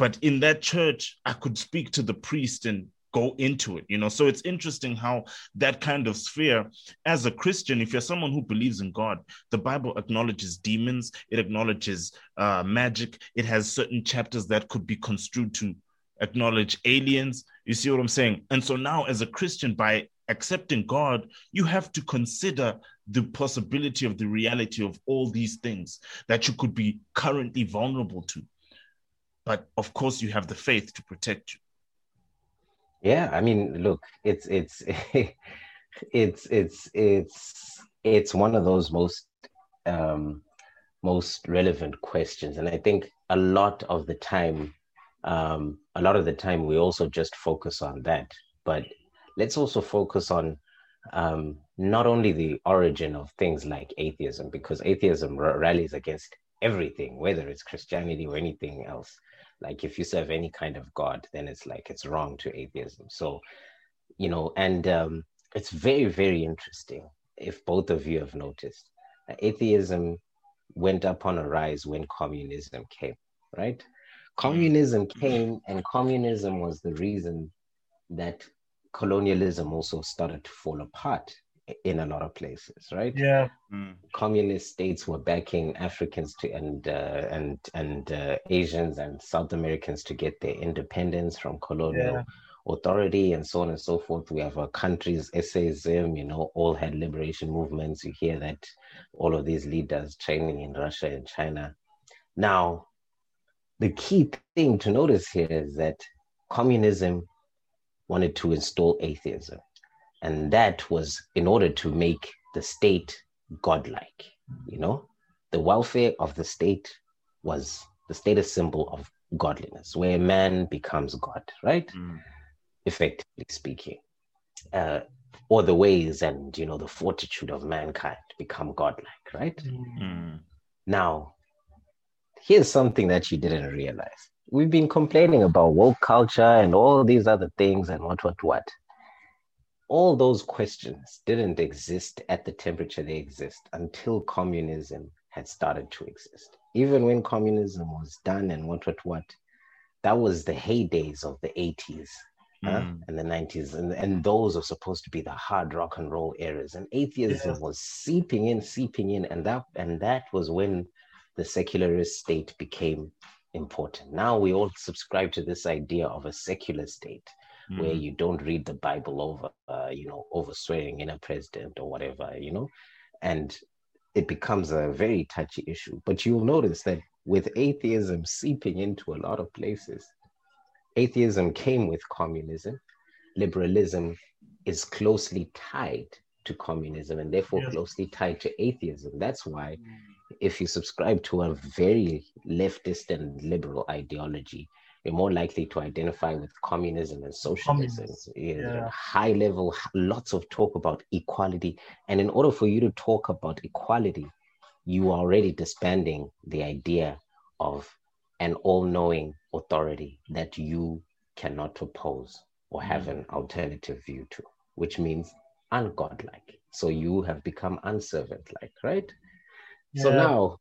But in that church, I could speak to the priest and go into it, you know? So it's interesting how that kind of sphere, as a Christian, if you're someone who believes in God, the Bible acknowledges demons, it acknowledges uh, magic, it has certain chapters that could be construed to acknowledge aliens, you see what I'm saying? And so now as a Christian, by accepting God, you have to consider the possibility of the reality of all these things that you could be currently vulnerable to. But of course you have the faith to protect you. Yeah, I mean, look, it's it's it's it's it's it's one of those most um, most relevant questions, and I think a lot of the time, um, a lot of the time, we also just focus on that. But let's also focus on um, not only the origin of things like atheism, because atheism r- rallies against everything, whether it's Christianity or anything else. Like if you serve any kind of God, then it's like, it's wrong to atheism. So, you know, and um, it's very, very interesting if both of you have noticed. Uh, atheism went up on a rise when communism came, right? Communism came, and communism was the reason that colonialism also started to fall apart in a lot of places, right? Yeah. Mm. Communist states were backing Africans to and uh, and and uh, Asians and South Americans to get their independence from colonial yeah. authority, and so on and so forth. We have our countries, S A S M, you know, all had liberation movements. You hear that all of these leaders training in Russia and China. Now, the key thing to notice here is that communism wanted to install atheism. And that was in order to make the state godlike, you know? The welfare of the state was the status symbol of godliness, where man becomes God, right? Mm. Effectively speaking. Uh, or the ways and, you know, the fortitude of mankind become godlike, right? Mm. Now, here's something that you didn't realize. We've been complaining about woke culture and all these other things and what, what, what. All those questions didn't exist at the temperature they exist until communism had started to exist. Even when communism was done and what, what, what, that was the heydays of the eighties mm. huh, and the nineties. And, and those are supposed to be the hard rock and roll eras. And atheism yeah. was seeping in, seeping in. And that, and that was when the secularist state became important. Now we all subscribe to this idea of a secular state, where you don't read the Bible over, uh, you know, over swearing in a president or whatever, you know, and it becomes a very touchy issue. But you'll notice that with atheism seeping into a lot of places, atheism came with communism. Liberalism is closely tied to communism and therefore yeah. closely tied to atheism. That's why if you subscribe to a very leftist and liberal ideology, you're more likely to identify with communism and socialism. Communism. Yeah. High level, lots of talk about equality. And in order for you to talk about equality, you are already disbanding the idea of an all-knowing authority that you cannot oppose or have an alternative view to, which means ungodlike. So you have become unservant-like, right? Yeah. So now,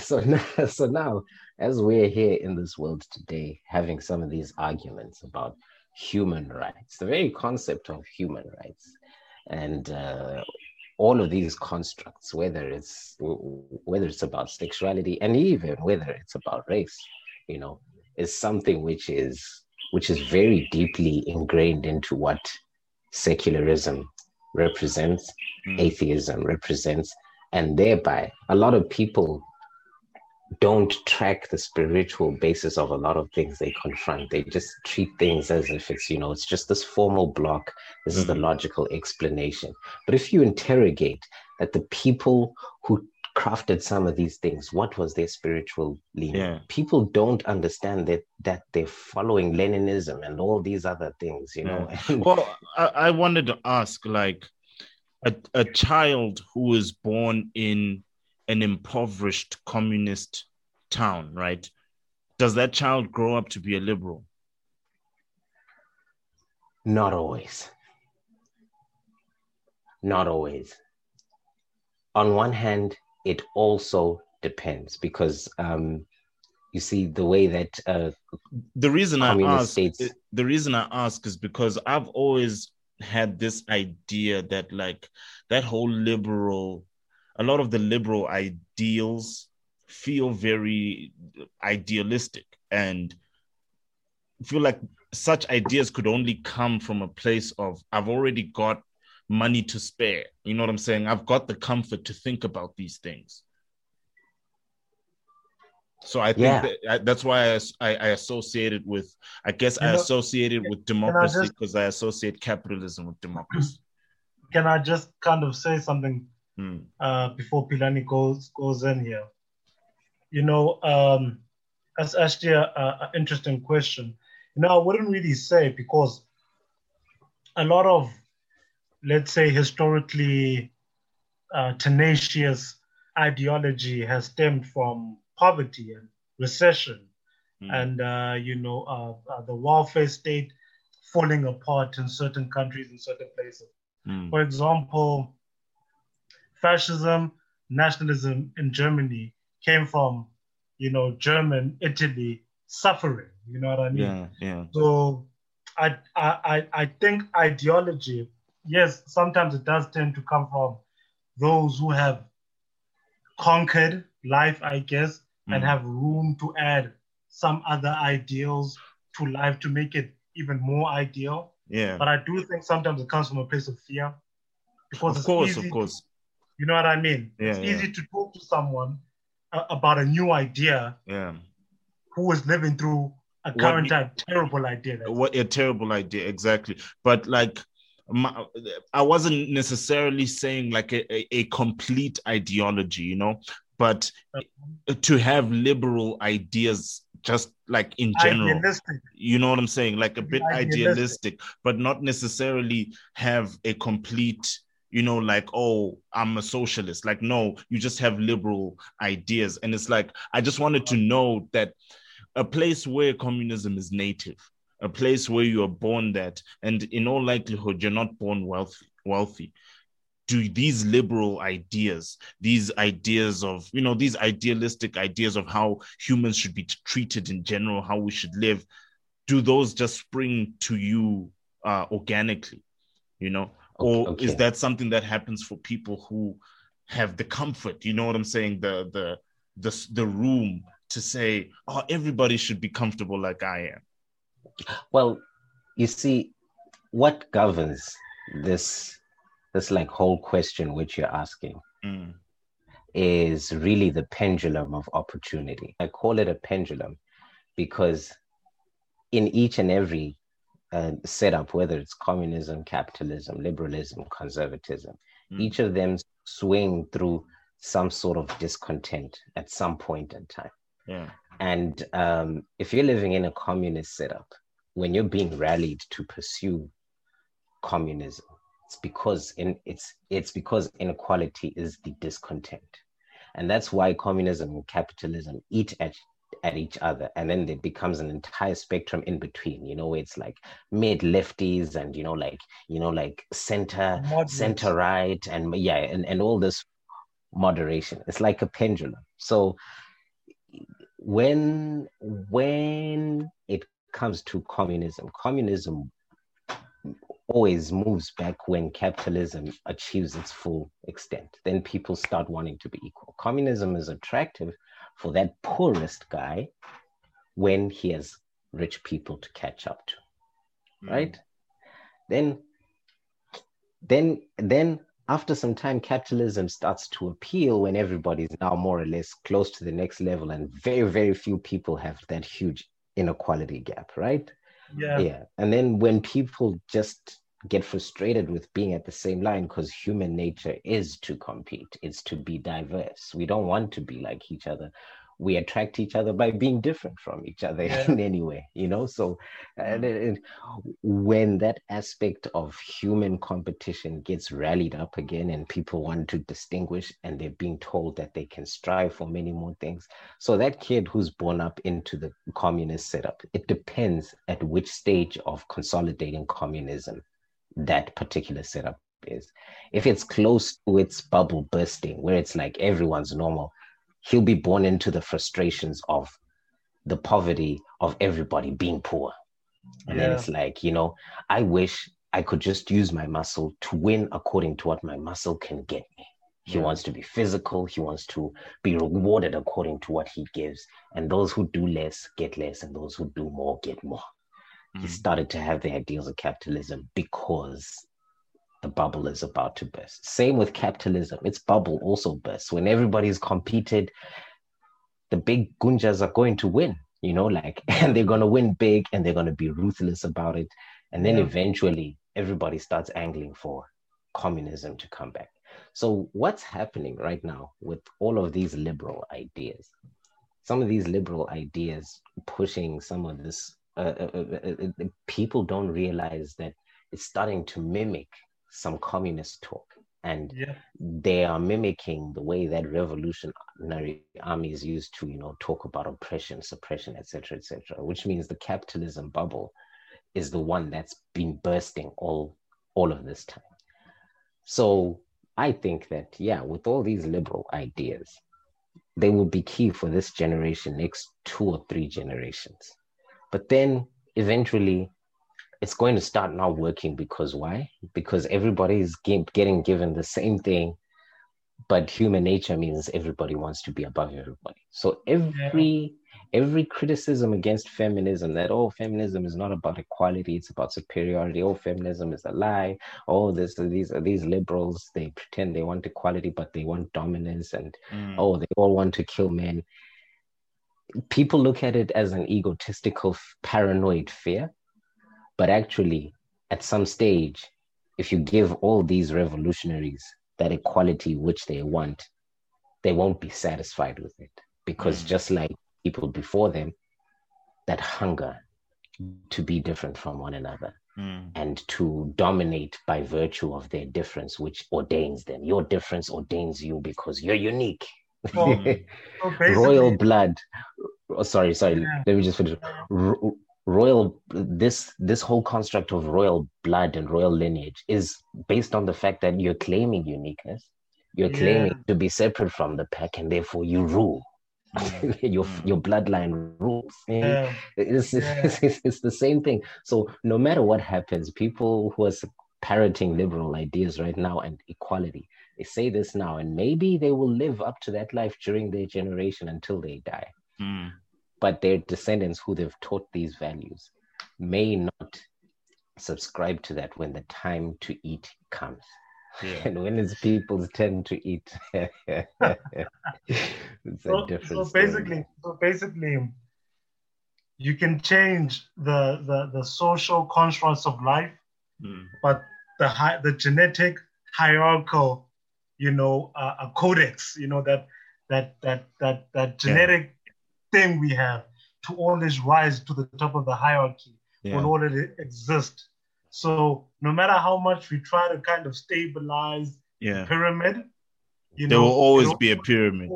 so now, so now, as we're here in this world today, having some of these arguments about human rights, the very concept of human rights, and uh, all of these constructs, whether it's whether it's about sexuality and even whether it's about race, you know, is something which is which is very deeply ingrained into what secularism represents, mm. atheism represents. And thereby, a lot of people don't track the spiritual basis of a lot of things they confront. They just treat things as if it's, you know, it's just this formal block. This mm-hmm. is the logical explanation. But if you interrogate that the people who crafted some of these things, what was their spiritual leaning? Yeah. People don't understand that that they're following Leninism and all these other things, you know. Yeah. Well, I, I wanted to ask, like, A, a child who is born in an impoverished communist town, right? Does that child grow up to be a liberal? Not always. Not always. On one hand, it also depends because um, you see the way that uh, the reason I ask states... the reason I ask is because I've always had this idea that like that whole liberal, a lot of the liberal ideals feel very idealistic and feel like such ideas could only come from a place of, I've already got money to spare. You know what I'm saying? I've got the comfort to think about these things. So I think yeah. that, I, that's why I, I, I associate it with, I guess you I know, associate it with democracy because I, I associate capitalism with democracy. Can I just kind of say something hmm. uh, before Philani goes goes in here? You know, um, that's actually an interesting question. You know, I wouldn't really say because a lot of, let's say, historically uh, tenacious ideology has stemmed from poverty and recession mm. and, uh, you know, uh, the welfare state falling apart in certain countries, in certain places. Mm. For example, fascism, nationalism in Germany came from, you know, German, Italy suffering, you know what I mean? Yeah, yeah. So I, I, I think ideology, yes, sometimes it does tend to come from those who have conquered life, I guess, and have room to add some other ideals to life to make it even more ideal. Yeah. But I do think sometimes it comes from a place of fear. Because of course, it's easy, of course. You know what I mean? Yeah, it's yeah. easy to talk to someone uh, about a new idea yeah. who is living through a current time, terrible idea. What a terrible idea, exactly. But like, my, I wasn't necessarily saying like a, a, a complete ideology, you know? But to have liberal ideas, just like in general, idealistic. You know what I'm saying? Like a bit idealistic. idealistic, but not necessarily have a complete, you know, like, oh, I'm a socialist. Like, no, you just have liberal ideas. And it's like, I just wanted to know that a place where communism is native, a place where you are born that, and in all likelihood, you're not born wealthy, wealthy. Do these liberal ideas, these ideas of, you know, these idealistic ideas of how humans should be treated in general, how we should live, do those just spring to you uh, organically, you know? Or okay. is that something that happens for people who have the comfort, you know what I'm saying, the the the, the room to say, oh, everybody should be comfortable like I am? Well, you see, what governs this... this like whole question which you're asking mm. is really the pendulum of opportunity. I call it a pendulum because in each and every uh, setup, whether it's communism, capitalism, liberalism, conservatism, mm. each of them swing through some sort of discontent at some point in time. Yeah. And um, if you're living in a communist setup, when you're being rallied to pursue communism, it's because in it's it's because inequality is the discontent. And that's why communism and capitalism eat at at each other, and then there becomes an entire spectrum in between, you know, where it's like mid lefties and, you know, like, you know, like center, moderate, center right, and yeah, and, and all this moderation. It's like a pendulum. So when when it comes to communism, communism always moves back when capitalism achieves its full extent. Then people start wanting to be equal. Communism is attractive for that poorest guy when he has rich people to catch up to, mm. right? Then, then, then after some time, capitalism starts to appeal when everybody's now more or less close to the next level and very, very few people have that huge inequality gap, right? Yeah. Yeah. And then when people just get frustrated with being at the same line, because human nature is to compete, it's to be diverse. We don't want to be like each other. We attract each other by being different from each other yeah. in any way, you know? So and, and when that aspect of human competition gets rallied up again and people want to distinguish and they're being told that they can strive for many more things. So that kid who's born up into the communist setup, it depends at which stage of consolidating communism that particular setup is. If it's close to its bubble bursting, where it's like everyone's normal, he'll be born into the frustrations of the poverty of everybody being poor. And yeah. then it's like, you know, I wish I could just use my muscle to win according to what my muscle can get me. He yeah. wants to be physical. He wants to be rewarded according to what he gives. And those who do less get less, and those who do more get more. He started to have the ideals of capitalism because the bubble is about to burst. Same with capitalism. Its bubble also bursts. When everybody's competed, the big gunjas are going to win, you know, like, and they're going to win big and they're going to be ruthless about it. And then yeah. eventually everybody starts angling for communism to come back. So what's happening right now with all of these liberal ideas, some of these liberal ideas pushing some of this Uh, uh, uh, uh, people don't realize that it's starting to mimic some communist talk, and yeah. they are mimicking the way that revolutionary armies used to, you know, talk about oppression, suppression, et cetera, et cetera. Which means the capitalism bubble is the one that's been bursting all all of this time. So I think that yeah, with all these liberal ideas, they will be key for this generation, next two or three generations. But then eventually it's going to start not working because why? Because everybody is getting given the same thing, but human nature means everybody wants to be above everybody. So every yeah. every criticism against feminism, that, oh, feminism is not about equality, it's about superiority. Oh, feminism is a lie. Oh, this, these these liberals, they pretend they want equality, but they want dominance. And mm. oh, they all want to kill men. People look at it as an egotistical, paranoid fear, but actually, at some stage, if you give all these revolutionaries that equality which they want, they won't be satisfied with it. Because mm. just like people before them, that hunger to be different from one another mm. and to dominate by virtue of their difference, which ordains them. Your difference ordains you because you're unique. Well, so royal blood. Oh, sorry, sorry. Yeah. Let me just finish. Ro- royal. This this whole construct of royal blood and royal lineage is based on the fact that you're claiming uniqueness. You're yeah. claiming to be separate from the pack, and therefore you rule. Yeah. your your bloodline rules. Yeah. It's, yeah. It's, it's, it's the same thing. So no matter what happens, people who are parroting liberal ideas right now and equality, they say this now, and maybe they will live up to that life during their generation until they die. Mm. But their descendants who they've taught these values may not subscribe to that when the time to eat comes. Yeah. And when it's people's turn to eat, it's so, a different so basically, so basically, you can change the, the, the social constructs of life, mm. but the, hi- the genetic hierarchical you know, uh, a codex, you know, that that that that that generic yeah. thing we have to always rise to the top of the hierarchy yeah. will already exist. So no matter how much we try to kind of stabilize yeah. the pyramid, you there know, will always you know, be a pyramid,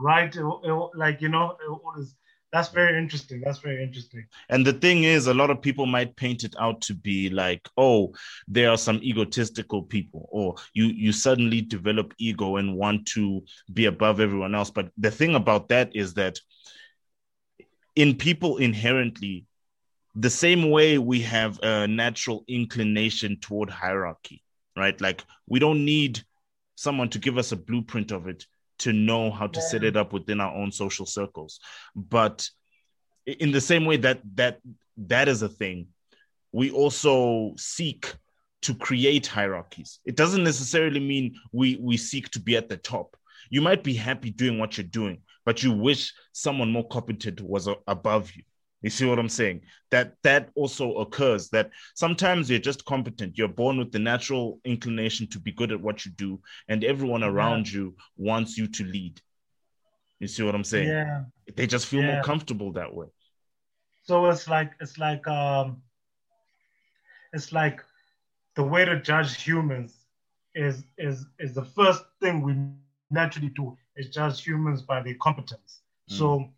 right? It, it, like you know, it always. That's very interesting. That's very interesting. And the thing is, a lot of people might paint it out to be like, oh, there are some egotistical people, or you you suddenly develop ego and want to be above everyone else. But the thing about that is that in people inherently, the same way we have a natural inclination toward hierarchy, right? Like we don't need someone to give us a blueprint of it to know how to yeah. set it up within our own social circles. But in the same way that that that is a thing, we also seek to create hierarchies. It doesn't necessarily mean we, we seek to be at the top. You might be happy doing what you're doing, but you wish someone more competent was above you. You see what I'm saying? That that also occurs, that sometimes you're just competent. You're born with the natural inclination to be good at what you do, and everyone around yeah. you wants you to lead. You see what I'm saying? Yeah. They just feel yeah. more comfortable that way. So it's like it's like um, it's like the way to judge humans is is is the first thing we naturally do is judge humans by their competence. Mm. So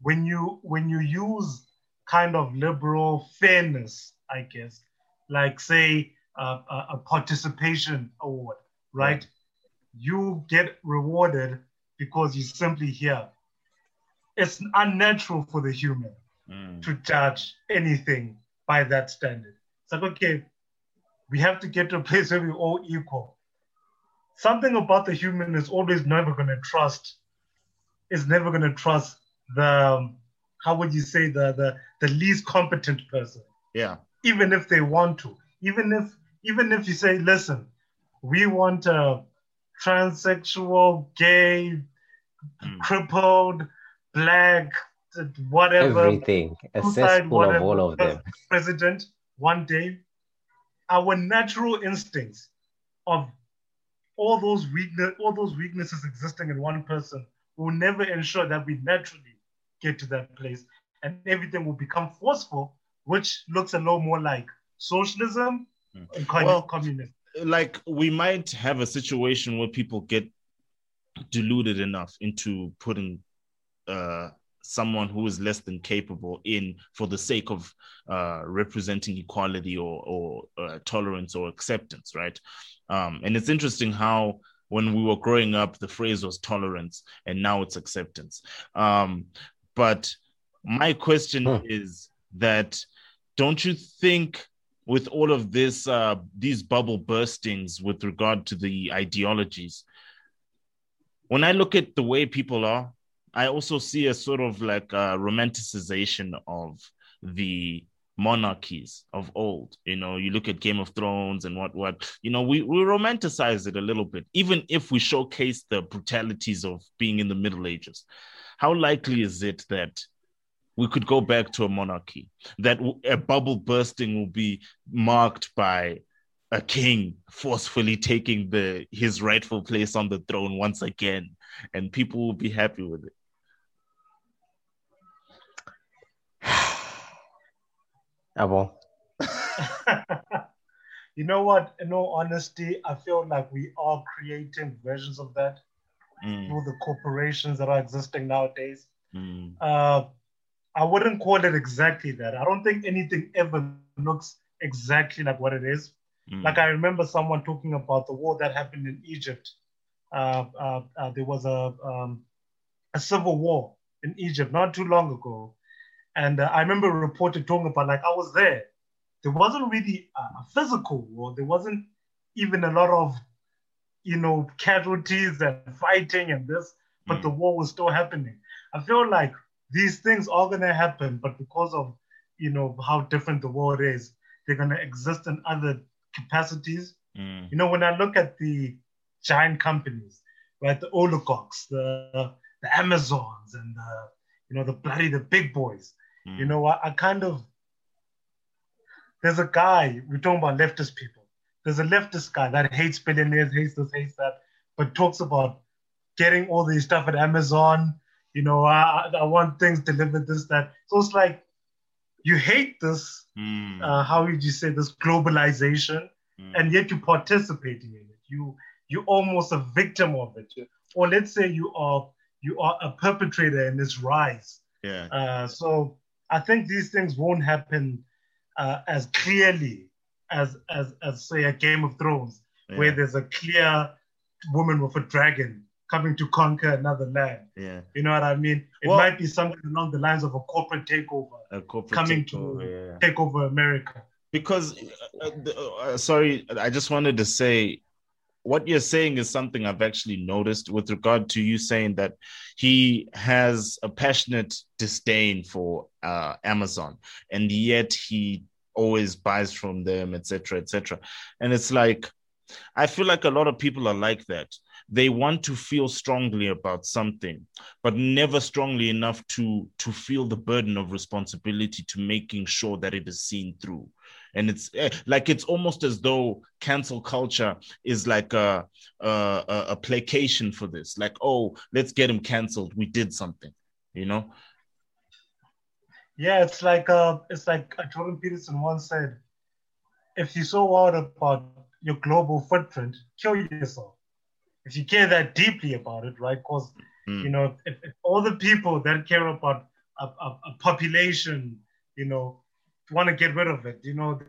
when you when you use kind of liberal fairness, I guess, like say uh, a, a participation award, right? Yeah. You get rewarded because you're simply here. It's unnatural for the human mm. to judge anything by that standard. It's like, okay, we have to get to a place where we're all equal. Something about the human is always never gonna trust, is never gonna trust the, um, how would you say, the, the the least competent person. Yeah. Even if they want to. Even if even if you say, listen, we want a transsexual, gay, mm. crippled, black, whatever. Everything. A cesspool of all of them. President, one day, our natural instincts of all those weakness, all those weaknesses existing in one person will never ensure that we naturally get to that place, and everything will become forceful, which looks a lot more like socialism mm. and kind well, of communism. Like we might have a situation where people get deluded enough into putting uh, someone who is less than capable in for the sake of uh, representing equality or, or uh, tolerance or acceptance, right? Um, and it's interesting how when we were growing up, the phrase was tolerance, and now it's acceptance. Um, But my question huh. is that, don't you think with all of this, uh, these bubble burstings with regard to the ideologies, when I look at the way people are, I also see a sort of like a romanticization of the monarchies of old. You know, you look at Game of Thrones and what, what, you know, we, we romanticize it a little bit, even if we showcase the brutalities of being in the Middle Ages. How likely is it that we could go back to a monarchy, that a bubble bursting will be marked by a king forcefully taking the his rightful place on the throne once again, and people will be happy with it? Abo. You know what? In all honesty, I feel like we are creating versions of that. Mm. Through the corporations that are existing nowadays. Mm. Uh, I wouldn't call it exactly that. I don't think anything ever looks exactly like what it is. Mm. Like I remember someone talking about the war that happened in Egypt. Uh, uh, uh, there was a, um, a civil war in Egypt not too long ago. And uh, I remember a reporter talking about, like, I was there. There wasn't really a physical war. There wasn't even a lot of, you know, casualties and fighting and this, but mm. the war was still happening. I feel like these things are gonna happen, but because of, you know, how different the world is, they're gonna exist in other capacities. Mm. You know, when I look at the giant companies, right, the oligarchs, the the Amazons and the, you know, the bloody, the big boys, mm. you know, I, I kind of, there's a guy, we're talking about leftist people, there's a leftist guy that hates billionaires, hates this, hates that. but talks about getting all the stuff at Amazon. You know, I, I want things delivered, this, that. So it's like, you hate this, mm. uh, how would you say this, globalization, mm. and yet you're participating in it. You, you're almost a victim of it. Or let's say you are you are a perpetrator in this rise. Yeah. Uh, so I think these things won't happen uh, as clearly as, as, as, say, a Game of Thrones, yeah. where there's a clear woman with a dragon coming to conquer another land. Yeah. You know what I mean? It well, might be something along the lines of a corporate takeover. A corporate coming takeover, to yeah. take over America. Because, uh, uh, sorry, I just wanted to say, what you're saying is something I've actually noticed with regard to you saying that he has a passionate disdain for uh, Amazon, and yet he always buys from them, et cetera, et cetera. And it's like, I feel like a lot of people are like that. They want to feel strongly about something, but never strongly enough to, to feel the burden of responsibility to making sure that it is seen through. And it's like, it's almost as though cancel culture is like a, a, a placation for this. Like, oh, let's get him canceled. We did something, you know? Yeah, it's like, uh, it's like Jordan Peterson once said, if you're so worried about your global footprint, kill yourself. If you care that deeply about it, right? Because, mm. you know, if, if all the people that care about a, a, a population, you know, want to get rid of it, you know,